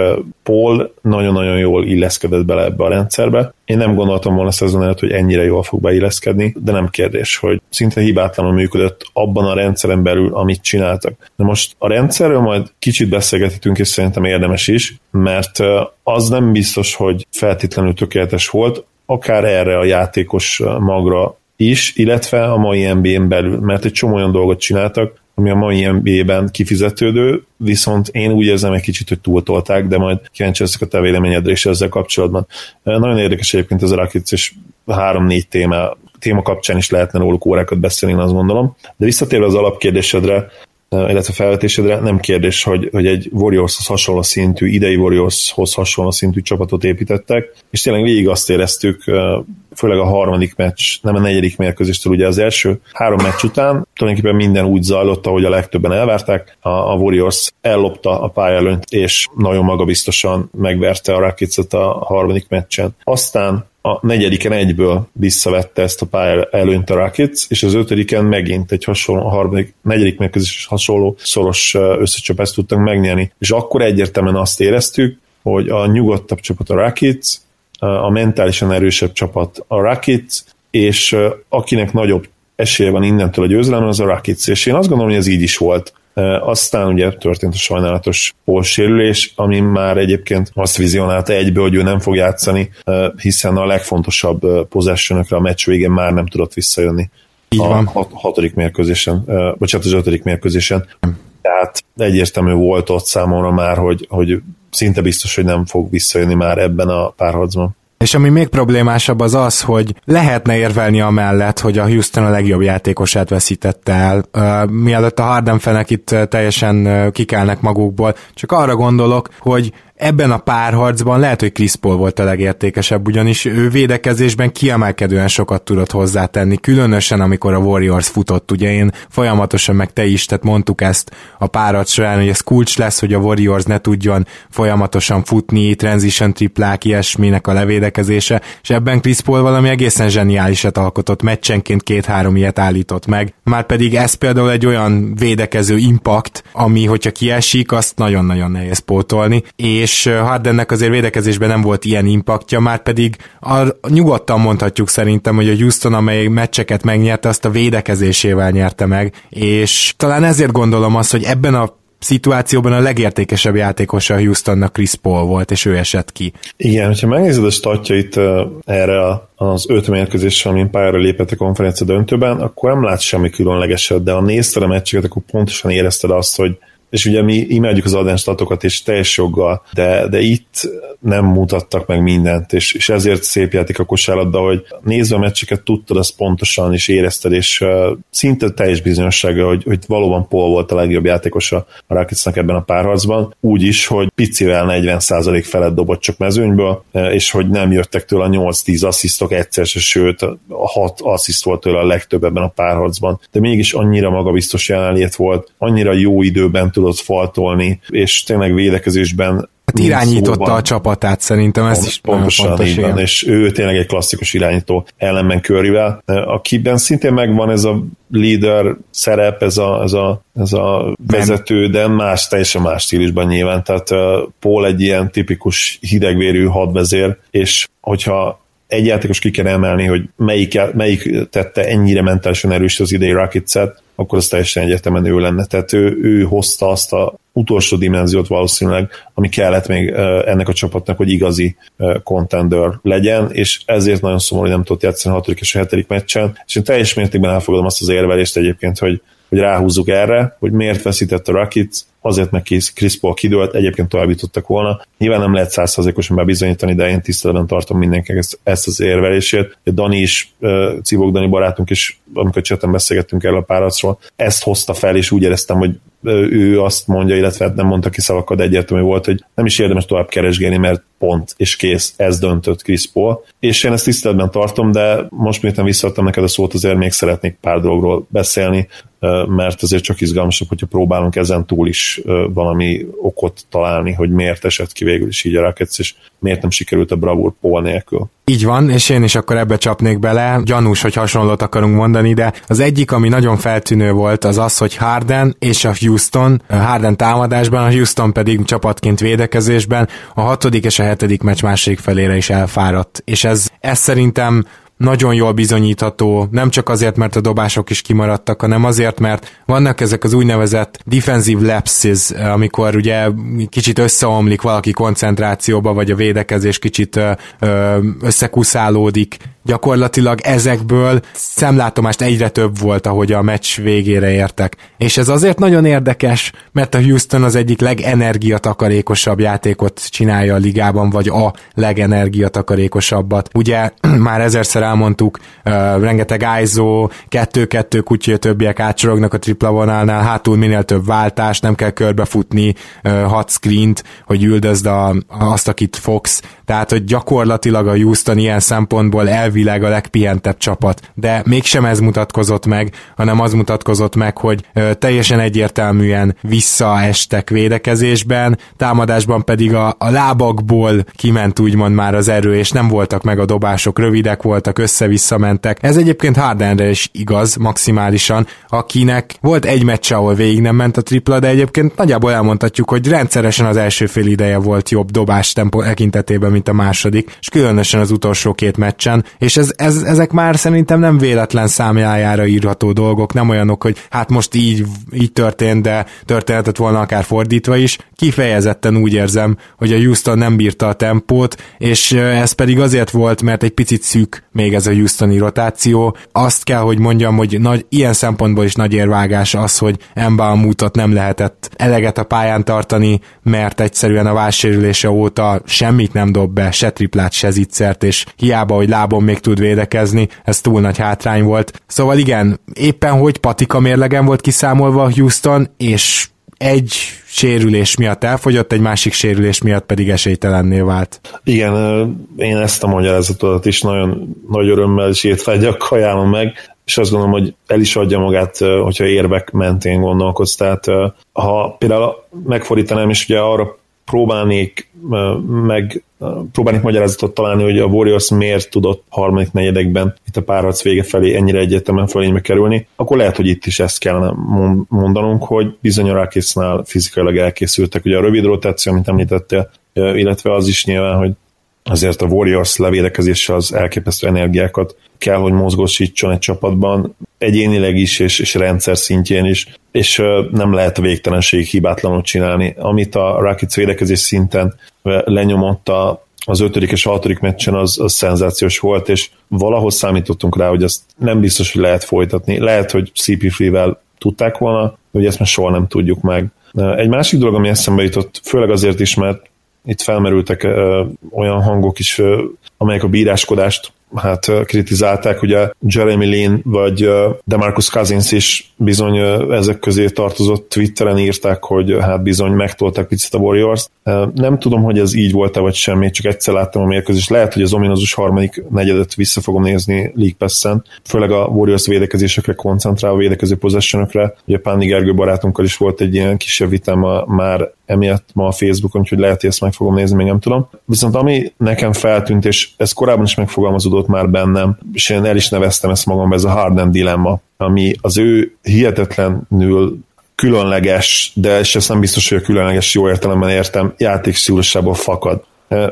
Paul nagyon-nagyon jól illeszkedett bele ebbe a rendszerbe. Én nem gondoltam volna szezon előtt, hogy ennyire jól fog beilleszkedni, de nem kérdés, hogy szinte hibátlanul működött abban a rendszeren belül, amit csináltak. De most a rendszerről majd kicsit beszélgethetünk, és szerintem érdemes is, mert az nem biztos, hogy feltétlenül tökéletes volt, akár erre a játékos magra is, illetve a mai en bé á-n belül, mert egy csomó olyan dolgot csináltak, ami a mai en bé á-ben kifizetődő, viszont én úgy érzem egy kicsit, hogy túltolták, de majd kíváncsi leszek a te véleményedre is ezzel kapcsolatban. Nagyon érdekes egyébként az Rockets, és három-négy téma, téma kapcsán is lehetne róluk órákat beszélni, én azt gondolom. De visszatérve az alapkérdésedre, illetve felvetésedre, nem kérdés, hogy, hogy egy Warriorshoz hasonló szintű, idei Warriorshoz hasonló szintű csapatot építettek, és tényleg végig azt éreztük, főleg a harmadik meccs, nem a negyedik mérkőzéstől, ugye az első három meccs után tulajdonképpen minden úgy zajlott, ahogy a legtöbben elvárták, a, a Warriors ellopta a pályelőnyt, és nagyon magabiztosan megverte a Rocketset a harmadik meccsen. Aztán a negyediken egyből visszavette ezt a pályelőnyt a Rockets, és az ötödiken megint egy hasonló, a harmadik, negyedik mérkőzés hasonló szoros összecsapást tudtak megnyerni. És akkor egyértelműen azt éreztük, hogy a nyugodtabb csapat a Rockets, a mentálisan erősebb csapat a Rockets, és akinek nagyobb esélye van innentől a győzelemre, az a Rockets. És én azt gondolom, hogy ez így is volt. Aztán ugye történt a sajnálatos polsérülés, ami már egyébként azt vizionálta egyből, hogy ő nem fog játszani, hiszen a legfontosabb possession-ökre a meccs végén már nem tudott visszajönni. Így van. A hatodik mérkőzésen, bocsánat, az ötödik mérkőzésen. Tehát egyértelmű volt ott számomra már, hogy, hogy szinte biztos, hogy nem fog visszajönni már ebben a párharcban. És ami még problémásabb az az, hogy lehetne érvelni amellett, hogy a Houston a legjobb játékosát veszítette el. Uh, mielőtt a Harden fenek itt teljesen uh, kikelnek magukból, csak arra gondolok, hogy ebben a párharcban lehet, hogy Chris Paul volt a legértékesebb, ugyanis ő védekezésben kiemelkedően sokat tudott hozzátenni, különösen amikor a Warriors futott, ugye én folyamatosan, meg te is, tehát mondtuk ezt a párharc során, hogy ez kulcs lesz, hogy a Warriors ne tudjon folyamatosan futni, transition triplák, ilyesminek a levédekezése, és ebben Chris Paul valami egészen zseniálisat alkotott, meccsenként két-három ilyet állított meg, márpedig ez például egy olyan védekező impact, ami hogyha kiesik, azt nagyon-nagyon nehéz pótolni, és és Hardennek azért védekezésben nem volt ilyen impaktja, már pedig nyugodtan mondhatjuk szerintem, hogy a Houston, amely meccseket megnyerte, azt a védekezésével nyerte meg, és talán ezért gondolom azt, hogy ebben a szituációban a legértékesebb játékosa a Houstonnak Chris Paul volt, és ő esett ki. Igen, hogyha megnézed a statjait erre az öt mérkőzéssel, amin pályára lépett a konferencia döntőben, akkor nem látsz semmi különlegeset, de ha nézted a meccseket, akkor pontosan érezted azt, hogy és ugye mi imádjuk az adán statokat, és teljes joggal, de, de itt nem mutattak meg mindent, és, és ezért szép játék a kosárlabda, hogy nézve a meccseket tudtad azt pontosan, és érezted, és uh, szinte teljes bizonyossága, hogy, hogy valóban Paul volt a legjobb játékosa a Rocketsnak ebben a párharcban, úgy is, hogy picivel negyven százalék felett dobott csak mezőnyből, és hogy nem jöttek tőle a nyolc-tíz asszisztok egyszer, sőt a hat assziszt volt tőle a legtöbb ebben a párharcban, de mégis annyira magabiztos jelenlét volt, annyira jó időben tudott faltolni, és tényleg védekezésben hát irányította szóban a csapatát, szerintem ez is pontosan így van, és ő tényleg egy klasszikus irányító ellenben Curryvel, akiben szintén megvan ez a leader szerep, ez a, ez a, ez a vezető, de más, teljesen más stílusban nyilván, tehát Paul egy ilyen tipikus hidegvérű hadvezér, és hogyha egy játékos ki kell emelni, hogy melyik, melyik tette ennyire mentálisan erős az idei Rocketset, akkor az teljesen egyetemen ő lenne. Tehát ő, ő hozta azt az utolsó dimenziót valószínűleg, ami kellett még ennek a csapatnak, hogy igazi contender legyen, és ezért nagyon szomorú, hogy nem tudott játszani a hatodik és a hetedik meccsen, és én teljes mértékben elfogadom azt az érvelést egyébként, hogy, hogy ráhúzzuk erre, hogy miért veszített a Rockets, azért meg Chris Paul kidőlt, egyébként tovább jutottak volna. Nyilván nem lehet száz százalékosan bebizonyítani, de én tiszteletben tartom mindenkinek ezt, ezt az érvelését. Dani is, Civók Dani barátunk is, amikor cseten beszélgettünk erről a párharcról, ezt hozta fel, és úgy éreztem, hogy ő azt mondja, illetve nem mondta ki szavakkal, de egyértelmű volt, hogy nem is érdemes tovább keresgélni, mert pont, és kész, ez döntött Chris Paul. És én ezt tiszteletben tartom, de most miután visszaadtam neked a szót, azért még szeretnék pár dologról beszélni, mert azért csak izgalmasabb, hogyha próbálunk ezen túl is valami okot találni, hogy miért esett ki végül is így a Rockets, és miért nem sikerült a bravúr Paul nélkül. Így van, és én is akkor ebbe csapnék bele. Gyanús, hogy hasonlót akarunk mondani, de az egyik, ami nagyon feltűnő volt, az az, hogy Harden és a Houston, Harden támadásban, a Houston pedig csapatként védekezésben a hatodik és a hetedik meccs második felére is elfáradt, és ez, ez szerintem nagyon jól bizonyítható, nem csak azért, mert a dobások is kimaradtak, hanem azért, mert vannak ezek az úgynevezett defensive lapses, amikor ugye kicsit összeomlik valaki koncentrációba, vagy a védekezés kicsit összekuszálódik. Gyakorlatilag ezekből szemlátomást egyre több volt, ahogy a meccs végére értek. És ez azért nagyon érdekes, mert a Houston az egyik legenergiatakarékosabb játékot csinálja a ligában, vagy a legenergiatakarékosabbat. Ugye már ezerszer elmondtuk, uh, rengeteg ájzó, kettő-kettők, úgyhogy többiek átsorognak a tripla vonalnál, hátul minél több váltás, nem kell körbefutni, uh, hat screent, hogy üldözd a, azt, akit fogsz. Tehát, hogy gyakorlatilag a Houston ilyen szempontból elvileg a legpihentebb csapat. De mégsem ez mutatkozott meg, hanem az mutatkozott meg, hogy ö, teljesen egyértelműen visszaestek védekezésben, támadásban pedig a, a lábakból kiment úgymond már az erő, és nem voltak meg a dobások, rövidek voltak, össze-vissza mentek. Ez egyébként Hardenre is igaz maximálisan, akinek volt egy meccs, ahol végig nem ment a tripla, de egyébként nagyjából elmondhatjuk, hogy rendszeresen az első fél ideje volt jobb dobás tempó tekintetében, mint a második, és különösen az utolsó két meccsen, és ez, ez, ezek már szerintem nem véletlen számlájára írható dolgok, nem olyanok, hogy hát most így, így történt, de történhetett volna akár fordítva is. Kifejezetten úgy érzem, hogy a Houston nem bírta a tempót, és ez pedig azért volt, mert egy picit szűk még ez a Houstoni rotáció. Azt kell, hogy mondjam, hogy nagy, ilyen szempontból is nagy érvágás az, hogy Embiidot nem lehetett eleget a pályán tartani, mert egyszerűen a válsérülése óta semmit nem dob be, se triplát, se zicsert, és hiába, hogy lábon még tud védekezni, ez túl nagy hátrány volt. Szóval igen, éppen hogy patika mérlegen volt kiszámolva a Houston, és egy sérülés miatt elfogyott, egy másik sérülés miatt pedig esélytelenné vált. Igen, én ezt a magyarázatot is nagyon nagy örömmel és étvágyak ajánlom meg, és azt gondolom, hogy el is adja magát, hogyha érvek mentén gondolkodsz. Tehát ha például megfordítanám, és ugye arra próbálnék meg próbálnék magyarázatot találni, hogy a Warriors miért tudott harmadik negyedekben itt a párharc vége felé ennyire egyetemen fölénybe kerülni, akkor lehet, hogy itt is ezt kellene mondanunk, hogy bizony a Rocketsnál fizikailag elkészültek. Ugye a rövid rotáció, amit említettél, illetve az is nyilván, hogy azért a Warriors levédekezéssel az elképesztő energiákat kell, hogy mozgósítson egy csapatban, egyénileg is, és, és rendszer szintjén is, és nem lehet a végtelenség hibátlanul csinálni. Amit a Rockets védekezés szinten lenyomott az ötödik és hatodik meccsen, az, az szenzációs volt, és valahol számítottunk rá, hogy ezt nem biztos, hogy lehet folytatni. Lehet, hogy cé pé három-vel tudták volna, hogy ezt már soha nem tudjuk meg. Egy másik dolog, ami eszembe jutott, főleg azért is, mert itt felmerültek ö, olyan hangok is, ö, amelyek a bíráskodást hát, ö, kritizálták, ugye Jeremy Lin vagy ö, DeMarcus Cousins is bizony ö, ezek közé tartozott, Twitteren írták, hogy ö, hát bizony megtolták picit a Warriors-t. Ö, nem tudom, hogy ez így volt-e vagy semmi, csak egyszer láttam a mérkőzést. Lehet, hogy az ominózus harmadik negyedet vissza fogom nézni League Pass-en, főleg a Warriors védekezésekre koncentrálva, védekező possession-ökre. Ugye Pándi Gergő barátunkkal is volt egy ilyen kisebb vitám a, már emiatt ma a Facebookon, úgyhogy lehet, hogy ezt meg fogom nézni, még nem tudom. Viszont ami nekem feltűnt, és ez korábban is megfogalmazódott már bennem, és én el is neveztem ezt magam, ez a Harden dilemma, ami az ő hihetetlenül különleges, de és ezt nem biztos, hogy a különleges jó értelemben értem, játékstílusából fakad.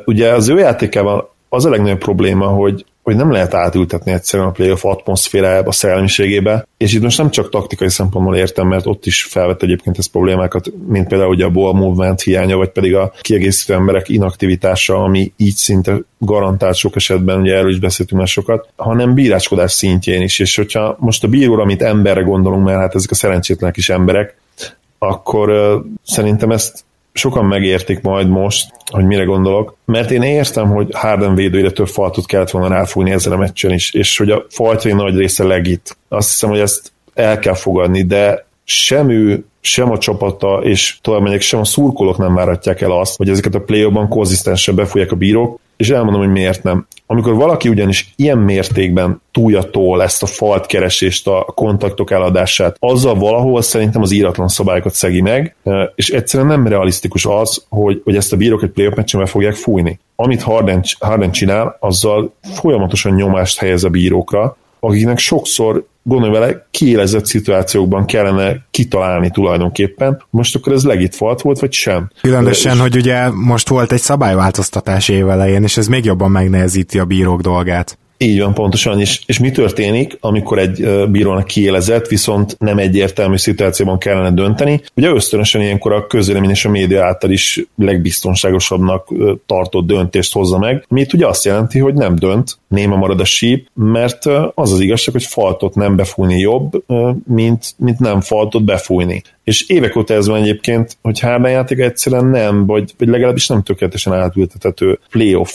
Ugye az ő játékában az a legnagyobb probléma, hogy hogy nem lehet átültetni egyszerűen a playoff atmoszférájába, a szellemiségébe, és itt most nem csak taktikai szempontból értem, mert ott is felvett egyébként ez problémákat, mint például ugye a ball movement hiánya, vagy pedig a kiegészítő emberek inaktivitása, ami így szinte garantált sok esetben, ugye erről is beszéltünk már sokat, hanem bíráskodás szintjén is, és hogyha most a bíróra, amit emberre gondolunk, mert hát ezek a szerencsétlenek is emberek, akkor uh, szerintem ezt sokan megértik majd most, hogy mire gondolok, mert én értem, hogy Harden védőire több faltot kellett volna ráfogni ezzel a meccsen is, és hogy a faltai nagy része legit. Azt hiszem, hogy ezt el kell fogadni, de sem ő, sem a csapata, és tovább megyek, sem a szurkolók nem várhatják el azt, hogy ezeket a play-offban konzisztensen befújják a bírók, és elmondom, hogy miért nem. Amikor valaki ugyanis ilyen mértékben túljatol ezt a falt keresést, a kontaktok eladását, azzal valahol szerintem az íratlan szabályokat szegi meg, és egyszerűen nem realisztikus az, hogy, hogy ezt a bírók egy playoff meccsen be fogják fújni. Amit Harden, Harden csinál, azzal folyamatosan nyomást helyez a bírókra, akiknek sokszor, gondolj vele, kiélezett szituációkban kellene kitalálni tulajdonképpen, most akkor ez legit falt volt, vagy sem. Különösen, hogy ugye most volt egy szabályváltoztatás év elején, és ez még jobban megnehezíti a bírók dolgát. Így van, pontosan, és, és mi történik, amikor egy bírónak kiélezett, viszont nem egyértelmű szituációban kellene dönteni. Ugye ösztönösen ilyenkor a közvélemény és a média által is legbiztonságosabbnak tartott döntést hozza meg, ami itt ugye azt jelenti, hogy nem dönt, néma marad a síp, mert az az igazság, hogy faltot nem befújni jobb, mint, mint nem faltot befújni. És évek óta ez van egyébként, hogy Harden játék egyszerűen nem, vagy, vagy legalábbis nem tökéletesen átültethető playoff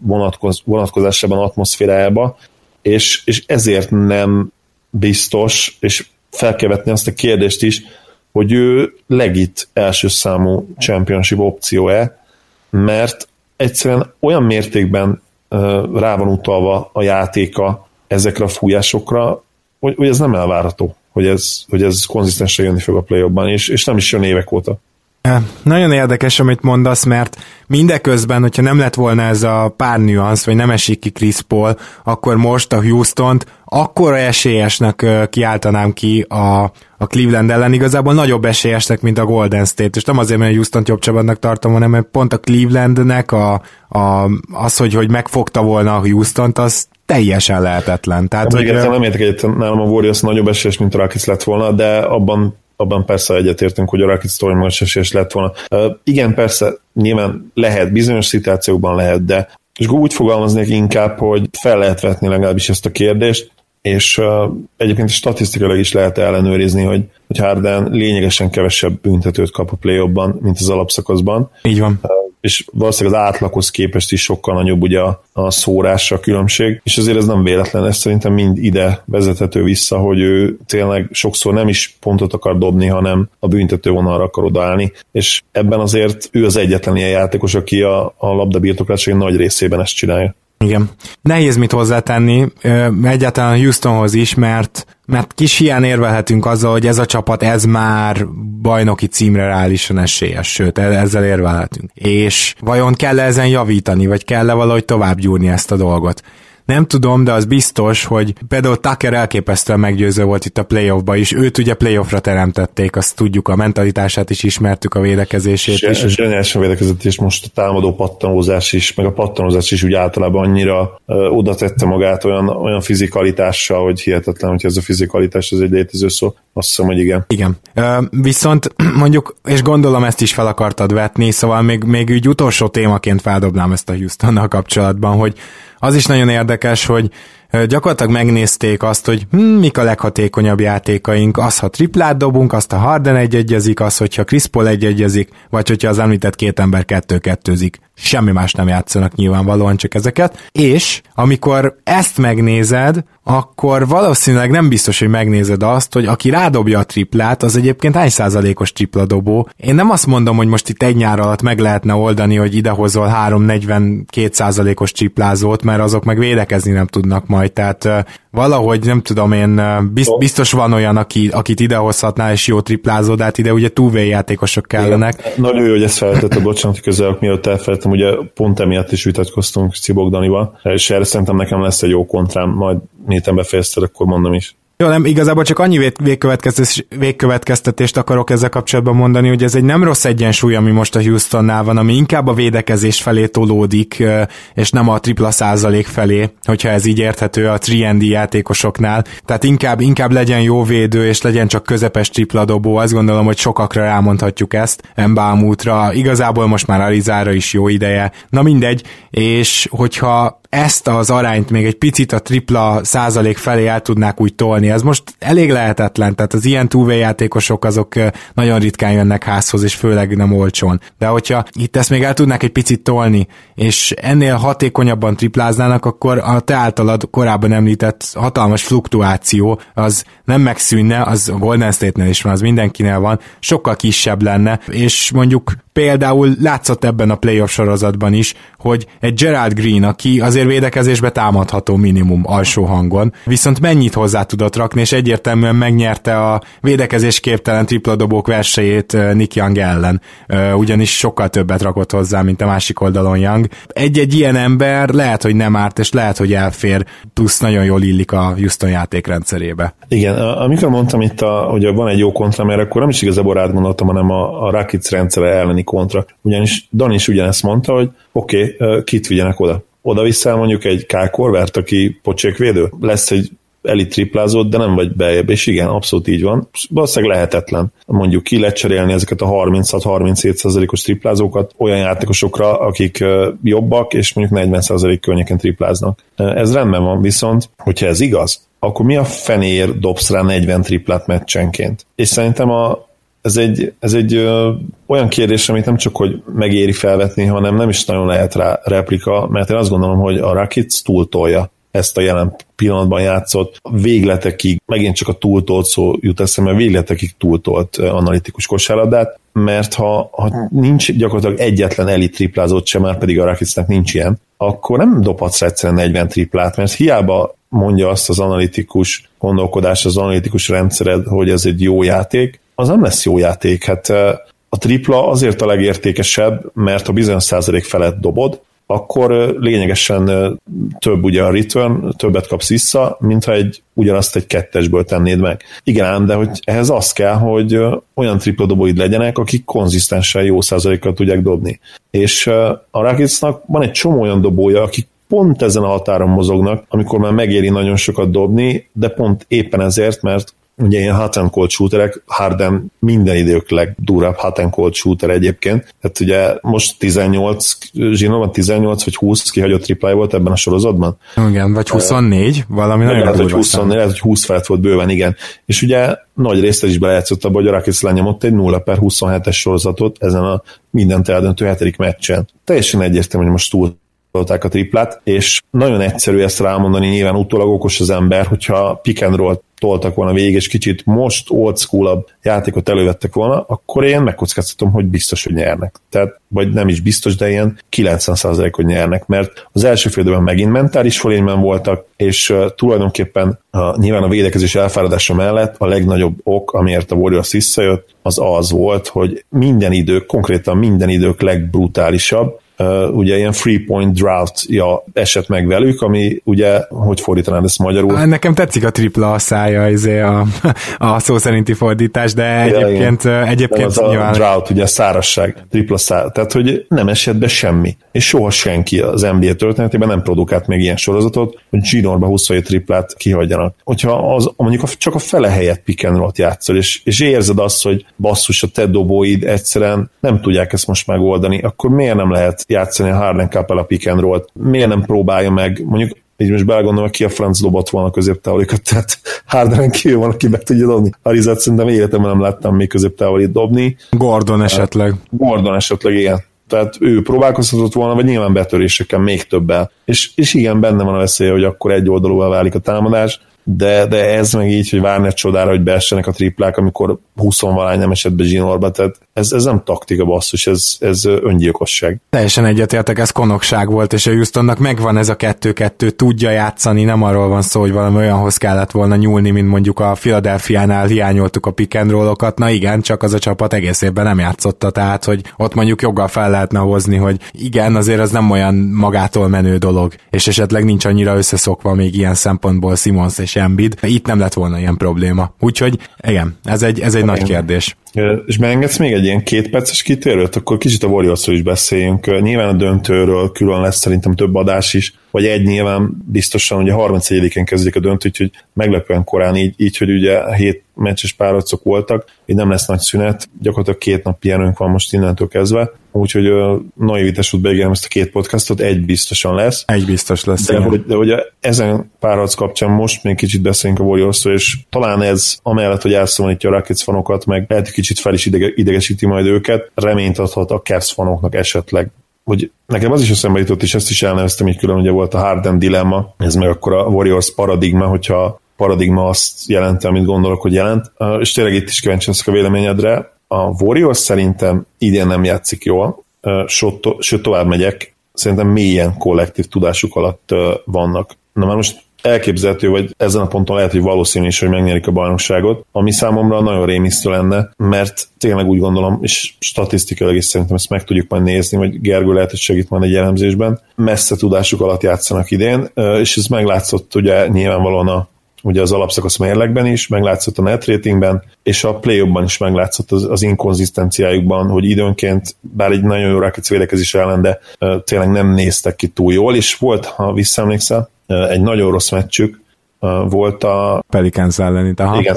vonatkoz, vonatkozásában, atmoszférájába, és, és ezért nem biztos, és fel kell vetni azt a kérdést is, hogy ő legit első számú championship opció-e, mert egyszerűen olyan mértékben rá van utalva a játéka ezekre a fújásokra, hogy, hogy ez nem elvárható, hogy ez, hogy ez konzisztensen jönni fog a play-offban, és, és nem is jön évek óta. Nagyon érdekes, amit mondasz, mert mindeközben, hogyha nem lett volna ez a pár nüansz, vagy nem esik ki Chris Paul, akkor most a Houstont akkora esélyesnek kiáltanám ki a, a Cleveland ellen, igazából nagyobb esélyesnek, mint a Golden State, és nem azért, mert a Houstont jobb csapatnak tartom, hanem mert pont a Clevelandnek a, a, az, hogy, hogy megfogta volna a Houstont, az teljesen lehetetlen. Tehát, hogy értem, nem értek egyet, nálam a Warriors nagyobb esélyes, mint a Rockets lett volna, de abban abban persze egyetértünk, hogy a Rockets story magas esélyes lett volna. Uh, igen, persze, nyilván lehet, bizonyos szituációkban lehet, de és úgy fogalmaznék inkább, hogy fel lehet vetni legalábbis ezt a kérdést, és uh, egyébként statisztikailag is lehet ellenőrizni, hogy, hogy Harden lényegesen kevesebb büntetőt kap a play-offban, mint az alapszakaszban. Így van. Uh, és valószínűleg az átlaghoz képest is sokkal nagyobb ugye a, a szórásra a különbség, és azért ez nem véletlen, ez szerintem mind ide vezethető vissza, hogy ő tényleg sokszor nem is pontot akar dobni, hanem a büntető vonalra akar odaállni, és ebben azért ő az egyetlen ilyen játékos, aki a, a labda birtoklásának nagy részében ezt csinálja. Igen. Nehéz mit hozzátenni, egyáltalán Houstonhoz is, mert, mert kis hián érvelhetünk azzal, hogy ez a csapat, ez már bajnoki címre reálisan esélyes, sőt, ezzel érvelhetünk. És vajon kell-e ezen javítani, vagy kell-e valahogy tovább gyúrni ezt a dolgot? Nem tudom, de az biztos, hogy például Tucker elképesztően meggyőző volt itt a playoffba is. Őt ugye playoffra teremtették, azt tudjuk, a mentalitását is ismertük, a védekezését Se, is. Zseniális a védekezett, és most a támadó pattanózás is, meg a pattanózás is úgy általában annyira ö, oda tette magát olyan, olyan fizikalitással, hogy hihetetlen, hogyha ez a fizikalitás ez egy létező szó. Azt hiszem, hogy igen. Igen. Ö, viszont mondjuk, és gondolom ezt is fel akartad vetni, szóval még, még úgy utolsó témaként feldobnám ezt a Houstonnal kapcsolatban, hogy az is nagyon érdekes, hogy gyakorlatilag megnézték azt, hogy hm, mik a leghatékonyabb játékaink, az, ha triplát dobunk, azt, ha Harden egyegyezik, az, hogyha Chris Paul egyegyezik, vagy hogyha az említett két ember kettő-kettőzik. Semmi más nem játszanak nyilvánvalóan, csak ezeket. És amikor ezt megnézed, akkor valószínűleg nem biztos, hogy megnézed azt, hogy aki rádobja a triplát, az egyébként hány százalékos tripladobó. Én nem azt mondom, hogy most itt egy nyár alatt meg lehetne oldani, hogy idehozol három-negyvenkét százalékos triplázót, mert azok meg védekezni nem tudnak majd. Tehát valahogy nem tudom én, biztos van olyan, aki, akit idehozhatná, és jó triplázó, de hát ide ugye two-way játékosok kellenek. Nagyon jó, hogy ezt feltette, bocsánat, közelök miatt elfelejtem, ugye pont emiatt is vitatkoztunk Cibok Danival, és erre szerintem nekem lesz egy jó kontrám, majd miután befejezted, akkor mondom is. Jó, nem, igazából csak annyi végkövetkeztetést akarok ezzel kapcsolatban mondani, hogy ez egy nem rossz egyensúly, ami most a Houstonnál van, ami inkább a védekezés felé tolódik, és nem a tripla százalék felé, hogyha ez így érthető a three and D játékosoknál. Tehát inkább, inkább legyen jó védő, és legyen csak közepes tripladobó. Azt gondolom, hogy sokakra rámondhatjuk ezt, Embiidre. Igazából most már Arizára is jó ideje. Na mindegy, és hogyha ezt az arányt még egy picit a tripla százalék felé el tudnák úgy tolni. Ez most elég lehetetlen, tehát az ilyen two-way játékosok azok nagyon ritkán jönnek házhoz, és főleg nem olcsón. De hogyha itt ezt még el tudnák egy picit tolni, és ennél hatékonyabban tripláznának, akkor a te általad korábban említett hatalmas fluktuáció az nem megszűnne, az a Golden State-nél is van, az mindenkinél van, sokkal kisebb lenne, és mondjuk például látszott ebben a playoff sorozatban is, hogy egy Gerald Green, aki azért védekezésbe támadható minimum alsó hangon, viszont mennyit hozzá tudott rakni, és egyértelműen megnyerte a védekezésképtelen tripladobók versenyét Nick Yang ellen, ugyanis sokkal többet rakott hozzá, mint a másik oldalon Yang. Egy-egy ilyen ember lehet, hogy nem árt, és lehet, hogy elfér, plusz nagyon jól illik a Houston játékrendszerébe. Igen, amikor mondtam itt, a, hogy van egy jó kontrám, akkor nem is igazából rád mondottam, hanem a, a Rockets rendszere elleni kontra. Ugyanis Dan is ugyanezt mondta, hogy oké, okay, kit vigyenek oda. Oda vissza mondjuk egy K-korvárt, aki pocsékvédő. Lesz egy elit triplázott, de nem vagy beljebb, és igen, abszolút így van. Valószínűleg lehetetlen mondjuk ki lecserélni ezeket a harminchat-harminchét százalékos triplázókat olyan játékosokra, akik jobbak, és mondjuk negyven százalék környéken tripláznak. Ez rendben van, viszont hogyha ez igaz, akkor mi a fenéért dobsz rá negyven triplát meccsenként? És szerintem a Ez egy, ez egy ö, olyan kérdés, amit nem csak, hogy megéri felvetni, hanem nem is nagyon lehet rá replika, mert én azt gondolom, hogy a Rockets túltolja ezt a jelen pillanatban játszott, végletekig, megint csak a túltolt szó jut eszembe, végletekig túltolt analitikus kosárlabdát, mert ha, ha nincs gyakorlatilag egyetlen elit triplázott sem, már pedig a Rocketsnek nincs ilyen, akkor nem dobhatsz egyszerűen negyven triplát, mert hiába mondja azt az analitikus gondolkodás, az analitikus rendszered, hogy ez egy jó játék, az nem lesz jó játék. Hát a tripla azért a legértékesebb, mert ha bizonyos százalék felett dobod, akkor lényegesen több ugye a return, többet kapsz vissza, mintha egy, ugyanazt egy kettesből tennéd meg. Igen ám, de hogy ehhez az kell, hogy olyan tripla dobóid legyenek, akik konzisztensen jó százalékkal tudják dobni. És a Rocketsnak van egy csomó olyan dobója, akik pont ezen a határon mozognak, amikor már megéri nagyon sokat dobni, de pont éppen ezért, mert ugye ilyen hot and cold shooterek, Harden minden idők legdurább hot and cold shooter egyébként, tehát ugye most tizennyolc, zsinórban tizennyolc vagy húsz kihagyott triplája volt ebben a sorozatban. Igen, vagy huszonnégy, valami nagyon lehet, hogy huszonnégy, lehet, hogy húsz felett volt bőven, igen. És ugye nagy részt is belejátszott abba, hogy a Rockets lenyomott egy nulla per huszonhetes sorozatot ezen a mindent eldöntő hetedik meccsen. Teljesen egyértelmű, hogy most túl a triplát, és nagyon egyszerű ezt rámondani, nyilván utólag okos az ember, hogyha pick and roll toltak volna végig, és kicsit most old school-abb játékot elővettek volna, akkor én megkockáztatom, hogy biztos, hogy nyernek. Tehát, vagy nem is biztos, de ilyen kilencven százalékot nyernek, mert az első fél időben megint mentális fölényben voltak, és uh, tulajdonképpen uh, nyilván a védekezés elfáradása mellett a legnagyobb ok, amiért a Warriors visszajött, az az volt, hogy minden idők, konkrétan minden idők legbrutálisabb, Uh, ugye ilyen three-point drought-ja esett meg velük, ami ugye, hogy fordítanád ezt magyarul? Nekem tetszik a tripla a szája, izé a, a szó szerinti fordítás, de ja, egyébként, egyébként az nyilván... A drought, ugye a szárazság, tripla szára, tehát hogy nem esett be semmi, és soha senki az en bé á történetében nem produkált még ilyen sorozatot, hogy zsinórba huszonhét triplát kihagyjanak. Hogyha az, mondjuk a, csak a fele helyett pick and roll-t játszol, és, és érzed azt, hogy basszus, a te dobóid egyszerűen nem tudják ezt most megoldani, akkor miért nem lehet játszani a Harden Capella pick and roll-t? Miért nem próbálja meg, mondjuk így most belegondolom, ki a franc dobott volna középtávolikat, tehát Hardenen kívül van, aki be tudja dobni. Arizát szerintem életemben nem láttam még középtávolit dobni. Gordon esetleg. Gordon esetleg, igen. Tehát ő próbálkozhatott volna, vagy nyilván betörésekkel még többel. És, és igen, benne van a veszélye, hogy akkor egy oldalúvá válik a támadás, de, de ez meg így, hogy várni a csodára, hogy beessenek a triplák, amikor huszonvalány nem esett be zsinórba, tehát ez, ez nem taktika basszus, ez, ez öngyilkosság. Teljesen egyetértek, ez konokság volt, és a Houstonnak megvan ez a kettő-kettő, tudja játszani, nem arról van szó, hogy valami olyanhoz kellett volna nyúlni, mint mondjuk a Philadelphiánál hiányoltuk a pick and roll-okat, na igen, csak az a csapat egész évben nem játszotta, tehát hogy ott mondjuk joggal fel lehetne hozni, hogy igen, azért az nem olyan magától menő dolog, és esetleg nincs annyira összeszokva még ilyen szempontból Simons és Embiid. Itt nem lett volna ilyen probléma. Úgyhogy igen, ez egy, ez egy nagy kérdés. És beengedsz még egy ilyen kétperces kitérőt, akkor kicsit a Warriorsról is beszéljünk. Nyilván a döntőről külön lesz szerintem több adás is, vagy egy nyilván biztosan, ugye harmincegyedikén kezdődik a döntő, úgyhogy meglepően korán így, így hogy ugye hét meccses párharcok voltak, így nem lesz nagy szünet, gyakorlatilag két nap pihenőnk van most innentől kezdve, úgyhogy naivitás út beígérem ezt a két podcastot, egy biztosan lesz. Egy biztos lesz. De hogy, de hogy ezen párharc kapcsán most még kicsit beszélünk a Warriorsról, és talán ez amellett, hogy elszomorítja a Rockets fanokat, meg lehet kicsit fel is idege, idegesíti majd őket, reményt adhat a Cavs fanoknak esetleg. Hogy nekem az is eszembe jutott, és ezt is elneveztem így külön, ugye volt a Harden dilemma, ez meg akkor a Warriors paradigma, hogyha paradigma azt jelenti, amit gondolok, hogy jelent, és tényleg itt is kíváncsi leszek a véleményedre. A Warriors szerintem idén nem játszik jól, sőt tovább megyek, szerintem mélyen kollektív tudásuk alatt vannak. Na már most elképzelhető, vagy ezen a ponton lehet, hogy valószínű is, hogy megnyerik a bajnokságot, ami számomra nagyon rémisztő lenne, mert tényleg úgy gondolom, és statisztikailag is szerintem ezt meg tudjuk majd nézni, hogy Gergő lehet, hogy segít majd egy elemzésben, messze tudásuk alatt játszanak idén, és ez meglátszott ugye nyilvánvalóan a ugye az alapszakasz mérlegben is, meglátszott a net ratingben, és a play-offban is meglátszott az, az inkonzisztenciájukban, hogy időnként, bár egy nagyon jó Rockets védekezés ellen, de uh, tényleg nem néztek ki túl jól, és volt, ha visszaemlékszel, uh, egy nagyon rossz meccsük, uh, volt a... Pelicans elleni, tehát. Igen.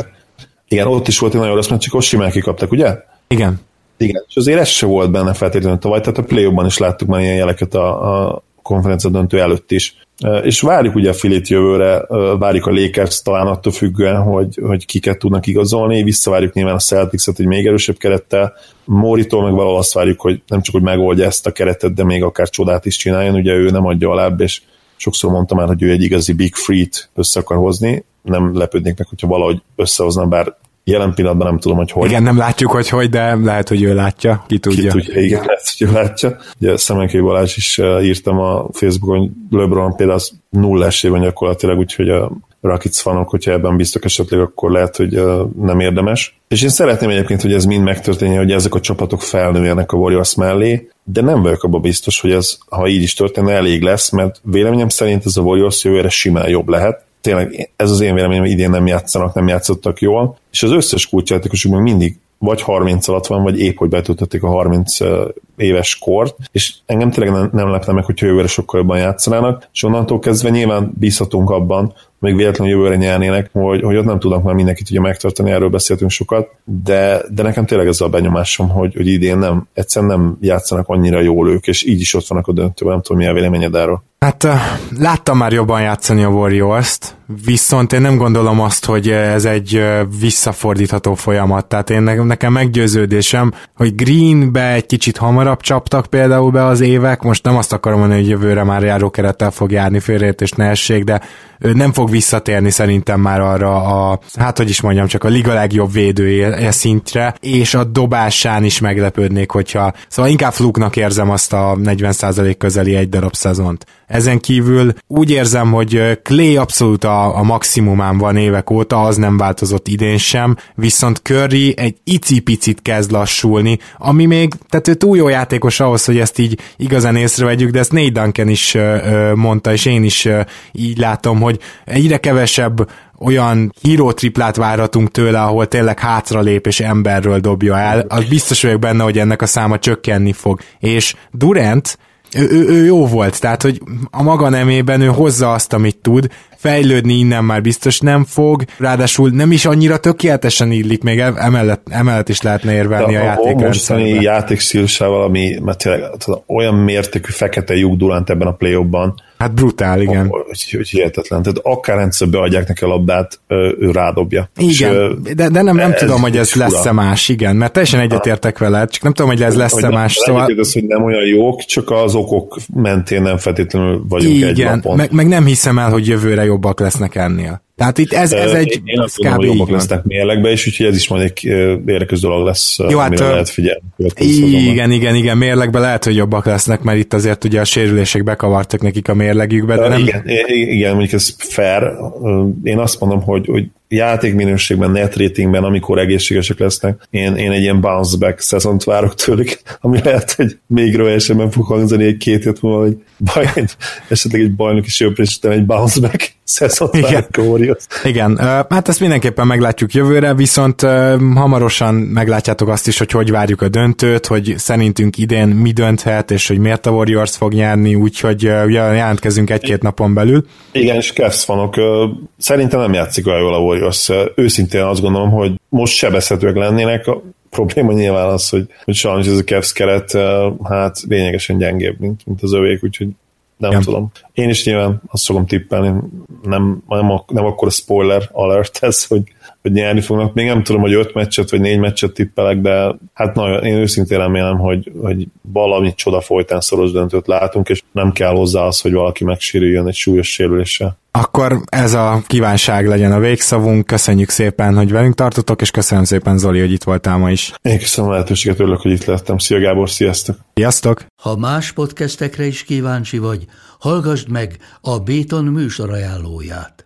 Igen, ott is volt egy nagyon rossz meccsük, ott simán kikaptak, ugye? Igen. Igen, és azért ez se volt benne feltétlenül tavaly, tehát a play-offban is láttuk már ilyen jeleket a, a konferencia döntő előtt is. És várjuk ugye a Phillyt jövőre, várjuk a Lakers talán attól függően, hogy, hogy kiket tudnak igazolni, visszavárjuk nyilván a Celtics-et egy még erősebb kerettel, Moritól meg valahol azt várjuk, hogy nem csak hogy megoldja ezt a keretet, de még akár csodát is csináljon, ugye ő nem adja alább, és sokszor mondtam már, hogy ő egy igazi Big Three-t össze akar hozni, nem lepődnék meg, hogyha valahogy összehozna, bár jelen pillanatban nem tudom, hogy hogy. Igen, nem látjuk, hogy hogy, de lehet, hogy ő látja, ki tudja. Ki tudja, igen, lehet, hogy ő látja. Ugye Szemenkei Balázs is írtam a Facebookon, hogy LeBron például az nullás éven gyakorlatilag, úgyhogy a Rockets fanok, hogyha ebben biztos esetleg, akkor lehet, hogy nem érdemes. És én szeretném egyébként, hogy ez mind megtörténjen, hogy ezek a csapatok felnőjenek a Warriors mellé, de nem vagyok abban biztos, hogy ez, ha így is történne, elég lesz, mert véleményem szerint ez a Warriors jövőre simán jobb lehet. Tényleg ez az én véleményem, idén nem játszanak, nem játszottak jól, és az összes kulcsjátékosuk még mindig vagy harminc alatt van, vagy épp, hogy betöltötték a harminc éves kort, és engem tényleg nem, nem lepne meg, hogyha jövőre sokkal jobban játszanának, és onnantól kezdve nyilván bízhatunk abban, még véletlenül jövőre nyernének, hogy, hogy ott nem tudnak már mindenkit ugye megtartani, erről beszéltünk sokat, de, de nekem tényleg ez a benyomásom, hogy, hogy idén nem, egyszerűen nem játszanak annyira jól ők, és így is ott vannak a döntőben, nem tudom, mi a véleményed erről. Hát láttam már jobban játszani a Warriors-t, Viszont én nem gondolom azt, hogy ez egy visszafordítható folyamat. Tehát én nekem meggyőződésem, hogy Greenbe egy kicsit hamarabb csaptak például be az évek, most nem azt akarom mondani, hogy jövőre már járókerettel fog járni, félreértés ne essék, de ő nem fog visszatérni szerintem már arra a, hát hogy is mondjam, csak a liga legjobb védője szintre, és a dobásán is meglepődnék, hogyha, szóval inkább fluknak érzem azt a negyven százalék közeli egy darab szezont. Ezen kívül úgy érzem, hogy Clay abszolút a, a maximumán van évek óta, az nem változott idén sem, viszont Curry egy icipicit kezd lassulni, ami még, tehát ő túl jó játékos ahhoz, hogy ezt így igazán észrevegyük, de ezt Nate Duncan is ö, mondta, és én is ö, így látom, hogy egyre kevesebb olyan híró triplát várhatunk tőle, ahol tényleg hátralép és emberről dobja el, az biztos vagyok benne, hogy ennek a száma csökkenni fog. És Durant, ő, ő, ő jó volt, tehát hogy a maga nemében ő hozza azt, amit tud, fejlődni innen már biztos nem fog, ráadásul nem is annyira tökéletesen illik, még emellett, emellett is lehetne érvelni de a játékrendszerben. A mostani játékstílusával, ami mert tényleg olyan mértékű fekete lyuk Durant ebben a play-offban, hát brutál, igen. Úgyhogy úgy hihetetlen. Tehát akár rendszer beadják neki a labdát, ő rádobja. Igen, és, de, de nem, nem ez tudom, hogy ez lesz-e más, igen, mert teljesen egyetértek veled, csak nem tudom, hogy ez lesz-e más. Szóval... Egyetértek, hogy nem olyan jók, csak az okok mentén nem feltétlenül vagyunk igen, egy lapon. Meg, meg nem hiszem el, hogy jövőre jobbak lesznek ennél. Tehát itt ez, ez egy... Én azt gondolom, hogy jobbak lesznek mérlegbe, és úgyhogy ez is majd egy érdekes dolog lesz, jó, hát, amire lehet figyelni. Igen, igen, igen, mérlegbe lehet, hogy jobbak lesznek, mert itt azért ugye a sérülések bekavartak nekik a mérlegükbe, de, de nem... Igen, igen, mondjuk ez fair. Én azt mondom, hogy, hogy játékminőségben, net ratingben, amikor egészségesek lesznek, én, én egy ilyen bounce back szezont várok tőlük, ami lehet, hogy még rövésebben fog hangzani egy két hét múlva, hogy baj, esetleg egy bajnoki söprés után egy bounce back szezont várok a Warriors. Igen, hát ezt mindenképpen meglátjuk jövőre, viszont hamarosan meglátjátok azt is, hogy hogy várjuk a döntőt, hogy szerintünk idén mi dönthet, és hogy miért a Warriors fog nyerni, úgyhogy jelentkezünk egy-két napon belül. Igen, és Cavs fanok, szerintem nem játszik olyan jól a Warriors. Azt, őszintén azt gondolom, hogy most sebezhetőek lennének, a probléma nyilván az, hogy, hogy sajnos ez a Cavs keret hát lényegesen gyengébb, mint, mint az övék, úgyhogy nem yeah. tudom. Én is nyilván azt szoktam tippelni, nem, nem, nem akkor a spoiler alert ez, hogy, hogy nyerni fognak. Még nem tudom, hogy öt meccset vagy négy meccset tippelek, de hát nagyon, én őszintén remélem, hogy, hogy valami csoda folytán szoros döntőt látunk, és nem kell hozzá az, hogy valaki megsérüljön egy súlyos sérüléssel. Akkor ez a kívánság legyen a végszavunk. Köszönjük szépen, hogy velünk tartotok, és köszönöm szépen, Zoli, hogy itt voltál ma is. Én köszönöm a lehetőséget, örülök, hogy itt lettem. Szia Gábor, sziasztok! Sziasztok! Ha más podcastekre is kíváncsi vagy, hallgassd meg a Béton műsor ajánlóját.